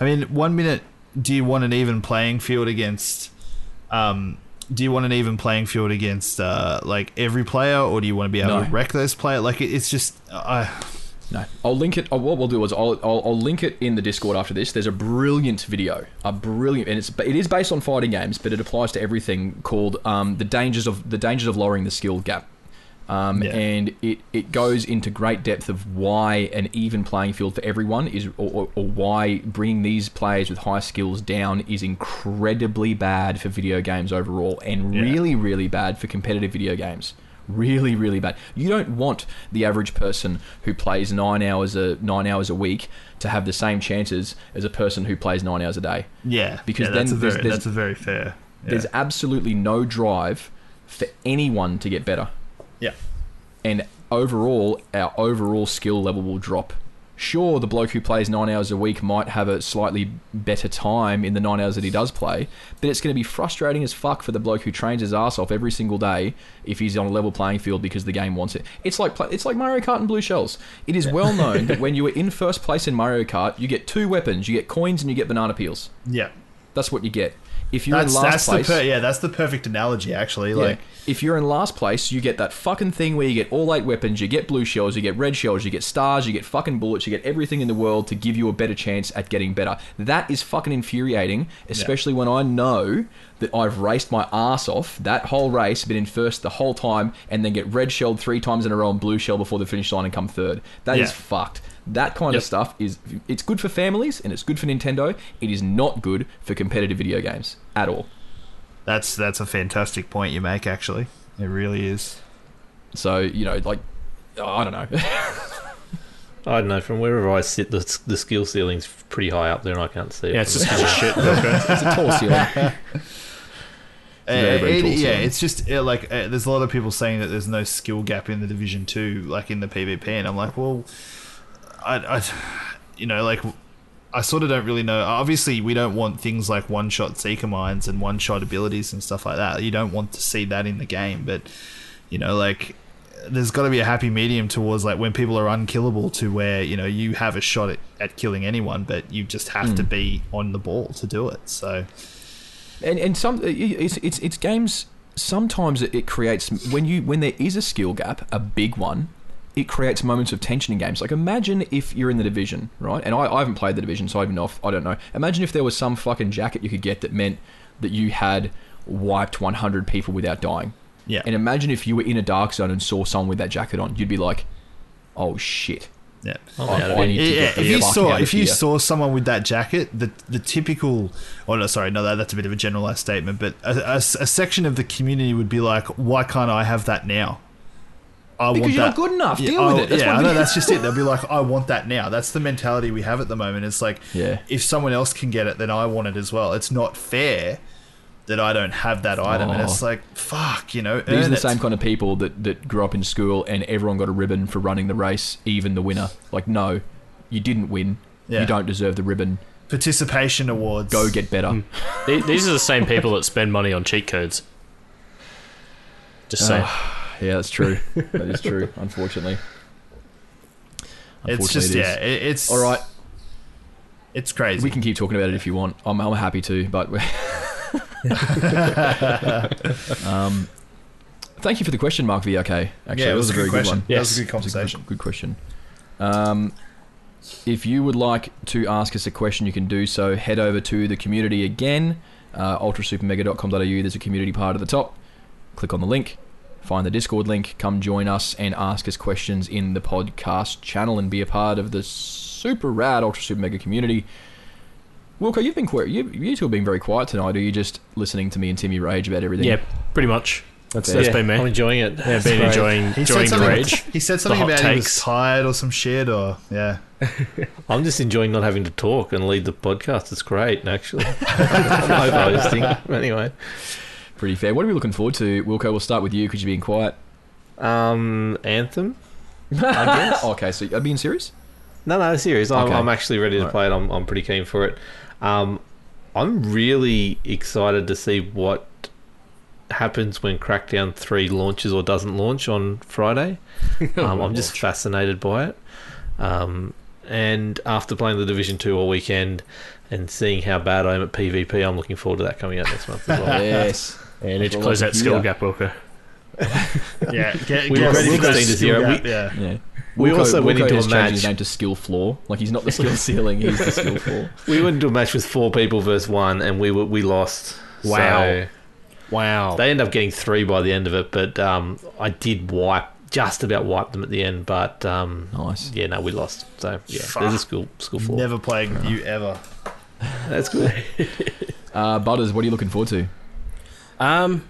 I mean, one minute do you want an even playing field against? Um, Do you want an even playing field against uh, like every player, or do you want to be able no. to wreck those players? Like it, it's just I. Uh, no, I'll link it. What we'll do is I'll, I'll I'll link it in the Discord after this. There's a brilliant video, a brilliant, and it's it is based on fighting games, but it applies to everything. Called um, the dangers of the dangers of lowering the skill gap, um, yeah. and it it goes into great depth of why an even playing field for everyone is, or, or, or why bringing these players with high skills down is incredibly bad for video games overall, and yeah. really really bad for competitive video games. Really, really bad. You don't want the average person who plays nine hours a nine hours a week to have the same chances as a person who plays nine hours a day. Yeah, because yeah, then that's a very, there's, there's, that's a very fair. Yeah. There's absolutely no drive for anyone to get better. Yeah, and overall, our overall skill level will drop. Sure, the bloke who plays nine hours a week might have a slightly better time in the nine hours that he does play, but it's going to be frustrating as fuck for the bloke who trains his ass off every single day if he's on a level playing field because the game wants it. It's like it's like Mario Kart and Blue Shells. It is yeah. well known that when you are in first place in Mario Kart, you get two weapons. You get coins and you get banana peels. Yeah. That's what you get. If you're that's, in last that's place... The per- yeah, that's the perfect analogy, actually. Yeah. Like, if you're in last place, you get that fucking thing where you get all eight weapons, you get blue shells, you get red shells, you get stars, you get fucking bullets, you get everything in the world to give you a better chance at getting better. That is fucking infuriating, especially yeah. when I know that I've raced my ass off that whole race, been in first the whole time, and then get red shelled three times in a row and blue shell before the finish line and come third. That yeah. is fucked. That kind yep. of stuff is, it's good for families and it's good for Nintendo. It is not good for competitive video games at all. That's that's a fantastic point you make, actually. It really is. So, you know, like, oh, I don't know. I don't know. From wherever I sit, the, the skill ceiling's pretty high up there and I can't see it. Yeah, it's just kind of shit. It's, it's a tall ceiling. Very, very it, yeah, it's just it, like uh, there's a lot of people saying that there's no skill gap in the Division two, like in the PvP, and I'm like, well, I, I, you know, like I sort of don't really know. Obviously, we don't want things like one-shot seeker mines and one-shot abilities and stuff like that. You don't want to see that in the game, but you know, like there's got to be a happy medium towards like when people are unkillable to where you know you have a shot at, at killing anyone, but you just have mm. to be on the ball to do it. So. And and some it's it's, it's games. Sometimes it, it creates when you when there is a skill gap, a big one. It creates moments of tension in games. Like imagine if you're in the Division, right? And I, I haven't played the Division, so I don't know. If, I don't know. Imagine if there was some fucking jacket you could get that meant that you had wiped one hundred people without dying. Yeah. And imagine if you were in a dark zone and saw someone with that jacket on, you'd be like, "Oh shit." Yeah. Oh, I, I need to yeah. If you saw if here. you saw someone with that jacket, the the typical, oh no, sorry, no, that, that's a bit of a generalized statement, but a, a, a section of the community would be like, "Why can't I have that now?" I because want you're that. not good enough. Yeah, Deal I'll, with it. That's yeah, I know, that's just it. They'll be like, "I want that now." That's the mentality we have at the moment. It's like, yeah. if someone else can get it, then I want it as well. It's not fair that I don't have that item. Oh. And it's like, fuck, you know. These are the it. same kind of people that, that grew up in school and everyone got a ribbon for running the race, even the winner. Like, no, you didn't win. Yeah. You don't deserve the ribbon. Participation awards. Go get better. Mm. These are the same people that spend money on cheat codes. Just saying. Uh. Yeah, that's true. That is true, unfortunately. unfortunately it's just, it yeah, it, it's... All right. It's crazy. We can keep talking about it if you want. I'm, I'm happy to, but... um, thank you for the question, Mark V R K. Actually, yeah, it was, was a very good, good one. Yes. That was a good conversation. A good, good question. Um, if you would like to ask us a question, you can do so. Head over to the community again, uh, ultra super mega dot com dot a u. There's a community part at the top. Click on the link. Find the Discord link, come join us and ask us questions in the podcast channel and be a part of the super rad Ultra Super Mega community. Wilco, you've been qu- you, you two have been very quiet tonight. Are you just listening to me and Timmy rage about everything? Yeah, pretty much. That's, that's yeah, been me. I'm enjoying it. Yeah, been enjoying, enjoying the rage. He said something about he was tired or some shit, or yeah. I'm just enjoying not having to talk and lead the podcast. It's great, actually. I'm over-hosting. Anyway. Pretty fair. What are we looking forward to? Wilco, we'll start with you. Could you be in quiet? Um, Anthem, I guess. Okay, so are you being serious? No, no, serious. I'm, okay. I'm actually ready to All play right. it. I'm, I'm pretty keen for it. Um, I'm really excited to see what happens when Crackdown three launches or doesn't launch on Friday. Um, I'm just fascinated by it. Um, and after playing the Division two all weekend and seeing how bad I am at PvP, I'm looking forward to that coming out next month as well. Yes. And yeah, need to close that skill gap, Wilco. Yeah, get, we were ready to sixteen to zero. Yeah. yeah. We Wilco, also Wilco went into a match. His name to skill floor. Like, he's not the skill ceiling, he's the skill floor. We went into a match with four people versus one, and we were, we lost. Wow. So wow. They end up getting three by the end of it, but um, I did wipe, just about wipe them at the end, but um, nice. Yeah, no, we lost. So yeah, Fuck. there's a school school floor. Never playing you ever. That's cool. uh, Butters, what are you looking forward to? Um,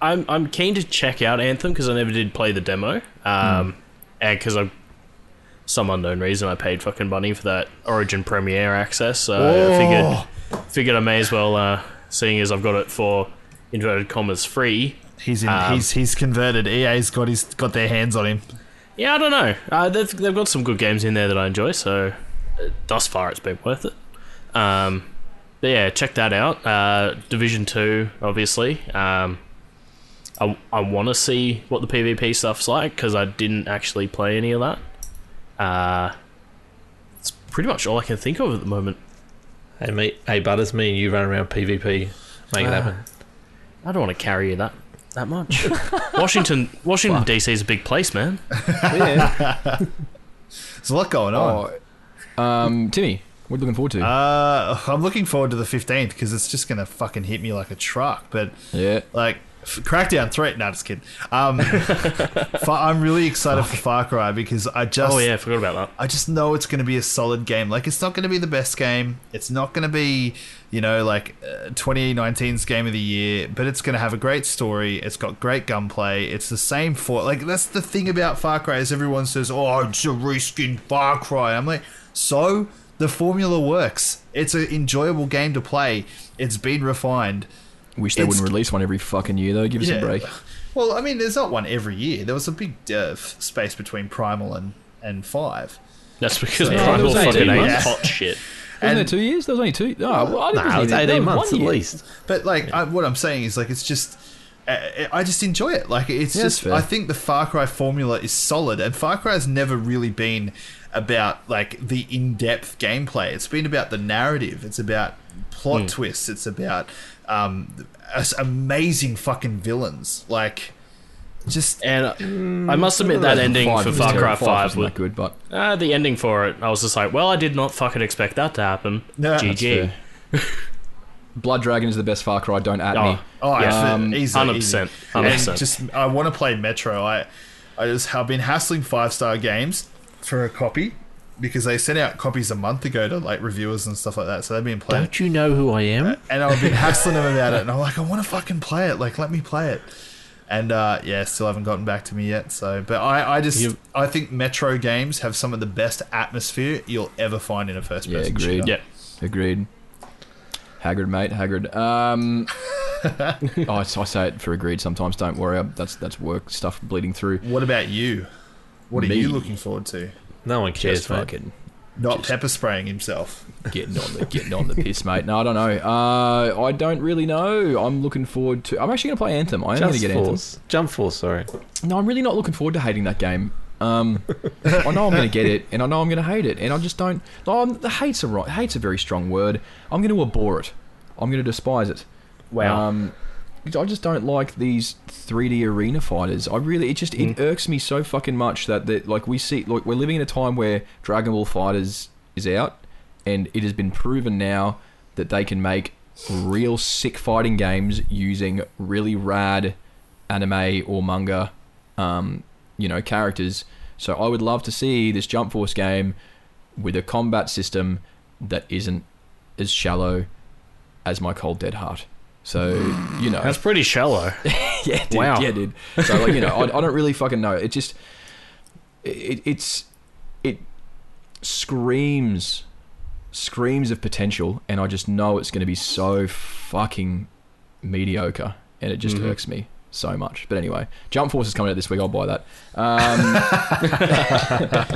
I'm I'm keen to check out Anthem because I never did play the demo. Um, mm. and because I, some unknown reason, I paid fucking money for that Origin Premiere access. So Whoa. I figured figured I may as well, uh, seeing as I've got it for, inverted commas, free. He's in, um, he's he's converted. E A's got his got their hands on him. Yeah, I don't know. Uh, they've they've got some good games in there that I enjoy. So uh, thus far, it's been worth it. Um, but yeah, check that out. Uh, Division two, obviously. Um, I I want to see what the PvP stuff's like because I didn't actually play any of that. Uh, it's pretty much all I can think of at the moment. Hey mate, hey Butters, me and you run around PvP, make uh, it happen. I don't want to carry you that. That much. Washington, Washington D C is a big place, man. Yeah. There's a lot going on. Oh. Um, Timmy, what are you looking forward to? Uh, I'm looking forward to the fifteenth because it's just going to fucking hit me like a truck. But, yeah, like, Crackdown three. No, just kidding. Um, I'm really excited Fuck. for Far Cry because I just... Oh, yeah, I forgot about that. I just know it's going to be a solid game. Like, it's not going to be the best game. It's not going to be... you know, like uh, twenty nineteen's game of the year, but it's going to have a great story. It's got great gunplay. It's the same for like that's the thing about Far Cry is everyone says, "Oh, it's a reskinned Far Cry." I'm like, so the formula works. It's an enjoyable game to play. It's been refined. Wish they it's... wouldn't release one every fucking year though. Give us yeah. a break. Well, I mean, there's not one every year. There was a big uh, space between Primal and and Five. That's because yeah, Primal fucking ate hot shit. Wasn't and there two years? There was only two. Oh, well, I didn't nah, it was eighteen months at least. But like, yeah. I, what I'm saying is, like, it's just, I, I just enjoy it. Like, it's yeah, just, I think the Far Cry formula is solid, and Far Cry has never really been about like the in-depth gameplay. It's been about the narrative. It's about plot mm. twists. It's about um, amazing fucking villains. Like, just and mm, I must admit that ending five, for Far Cry Five, five wasn't that good, but uh, the ending for it, I was just like, well, I did not fucking expect that to happen. No, G G. Blood Dragon is the best Far Cry. Don't at oh, me. Oh, yeah, um, easy, one hundred percent, one hundred percent. And just I want to play Metro. I, I just have been hassling Five Star Games for a copy because they sent out copies a month ago to like reviewers and stuff like that. So they've been playing. Don't you know who I am? And I've been hassling them about it, and I'm like, I want to fucking play it. Like, let me play it. And uh, yeah, still haven't gotten back to me yet. So, but I, I just, yep. I think Metro games have some of the best atmosphere you'll ever find in a first-person yeah, agreed. shooter. Yeah, agreed. Haggard, mate, Haggard. Um, oh, I, I say it for agreed sometimes. Don't worry, that's that's work stuff bleeding through. What about you? What me. are you looking forward to? No one cares. Just fucking not just pepper spraying himself. Getting on the getting on the piss, mate. No, I don't know. Uh, I don't really know. I'm looking forward to. I'm actually going to play Anthem. I am going to get Force. Anthem. Jump Force, sorry. No, I'm really not looking forward to hating that game. Um, I know I'm going to get it, and I know I'm going to hate it, and I just don't. Oh, the hate's a right. Hate's a very strong word. I'm going to abhor it. I'm going to despise it. Wow. Um, I just don't like these three D arena fighters. I really, it just mm. it irks me so fucking much that that like we see, like we're living in a time where Dragon Ball FighterZ is out. And it has been proven now that they can make real sick fighting games using really rad anime or manga, um, you know, characters. So I would love to see this Jump Force game with a combat system that isn't as shallow as my cold dead heart. So, you know. That's pretty shallow. Yeah, dude. Wow. Yeah, dude. So, like, you know, I, I don't really fucking know. It just, it, it's, it screams, screams of potential, and I just know it's going to be so fucking mediocre, and it just mm-hmm. irks me so much. But anyway, Jump Force is coming out this week. I'll buy that. Um,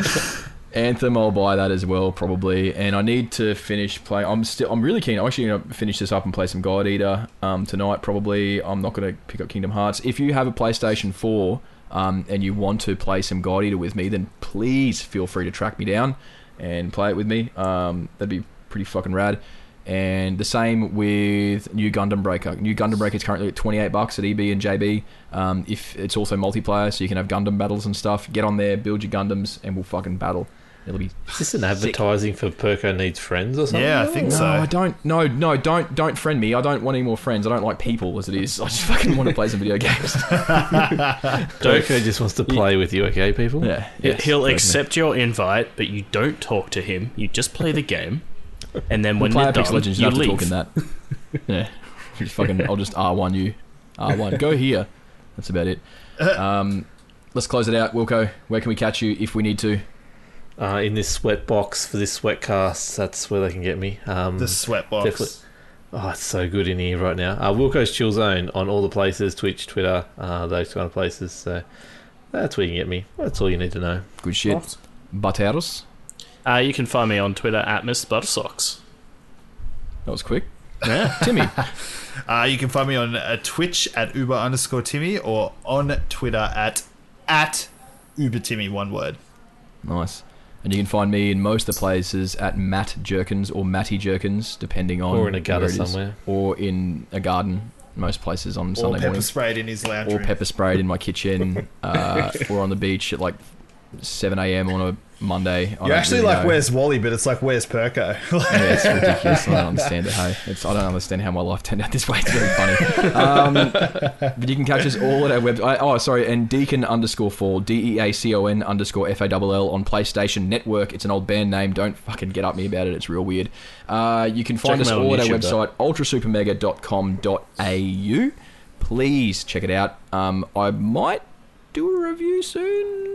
Anthem, I'll buy that as well, probably. And I need to finish playing. I'm still. I'm really keen. I'm actually going to finish this up and play some God Eater um, tonight, probably. I'm not going to pick up Kingdom Hearts. If you have a PlayStation four um, and you want to play some God Eater with me, then please feel free to track me down and play it with me. Um, that'd be pretty fucking rad. And the same with New Gundam Breaker. New Gundam Breaker is currently at twenty-eight bucks at E B and J B. Um, if it's also multiplayer, so you can have Gundam battles and stuff. Get on there, build your Gundams, and we'll fucking battle. It'll be. Is this an advertising sick. for Perko Needs Friends or something? Yeah, I think no, so. No, I don't. No, no, don't, don't friend me. I don't want any more friends. I don't like people as it is. I just fucking want to play some video games. Perko just wants to play yeah. with you, okay, people? Yeah. Yes, He'll certainly. accept your invite, but you don't talk to him. You just play the game. And then when we'll play Apex Legends, you have to talk in that. Yeah. Just fucking, I'll just R one you. R one. Go here. That's about it. Um, let's close it out. Wilco, where can we catch you if we need to? Uh, in this sweat box for this sweatcast. That's where they can get me. Um, the sweat box. Definitely. Oh, it's so good in here right now. Uh, Wilco's Chill Zone on all the places, Twitch, Twitter, uh, those kind of places. So that's where you can get me. That's all you need to know. Good shit. What? Butters. Uh, you can find me on Twitter at Mister Buttersocks. That was quick. Yeah. Timmy. Uh, you can find me on uh, Twitch at Uber underscore Timmy or on Twitter at at Uber Timmy, one word. Nice. And you can find me in most of the places at Matt Jerkins or Matty Jerkins, depending on. Or in a gutter somewhere. Or in a garden, most places on Sunday morning. Or pepper sprayed in his lounge room. Or pepper sprayed in my kitchen, uh, or on the beach at like seven a.m. on a Monday. You're actually really like, know. Where's Wally? But it's like, where's Perko? Yeah, it's ridiculous. I don't understand it, hey. It's, I don't understand how my life turned out this way. It's very funny. Um, but you can catch us all at our website. Oh, sorry. And Deacon underscore four, D E A C O N underscore F A L L on PlayStation Network. It's an old band name. Don't fucking get up me about it. It's real weird. Uh, you can find check us all at our website, ultra super mega dot com dot a u. Please check it out. Um, I might do a review soon.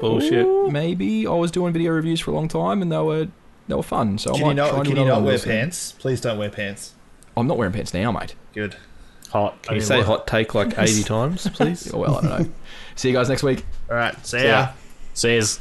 Bullshit. Ooh, maybe I was doing video reviews for a long time, and they were they were fun. So can I might you not, try and can you not wear pants? Thing. Please don't wear pants. I'm not wearing pants now, mate. Good. Hot. Can I you say what? Hot take like eighty times, please? Well, I don't know. See you guys next week. All right. See, see ya. ya. See ya.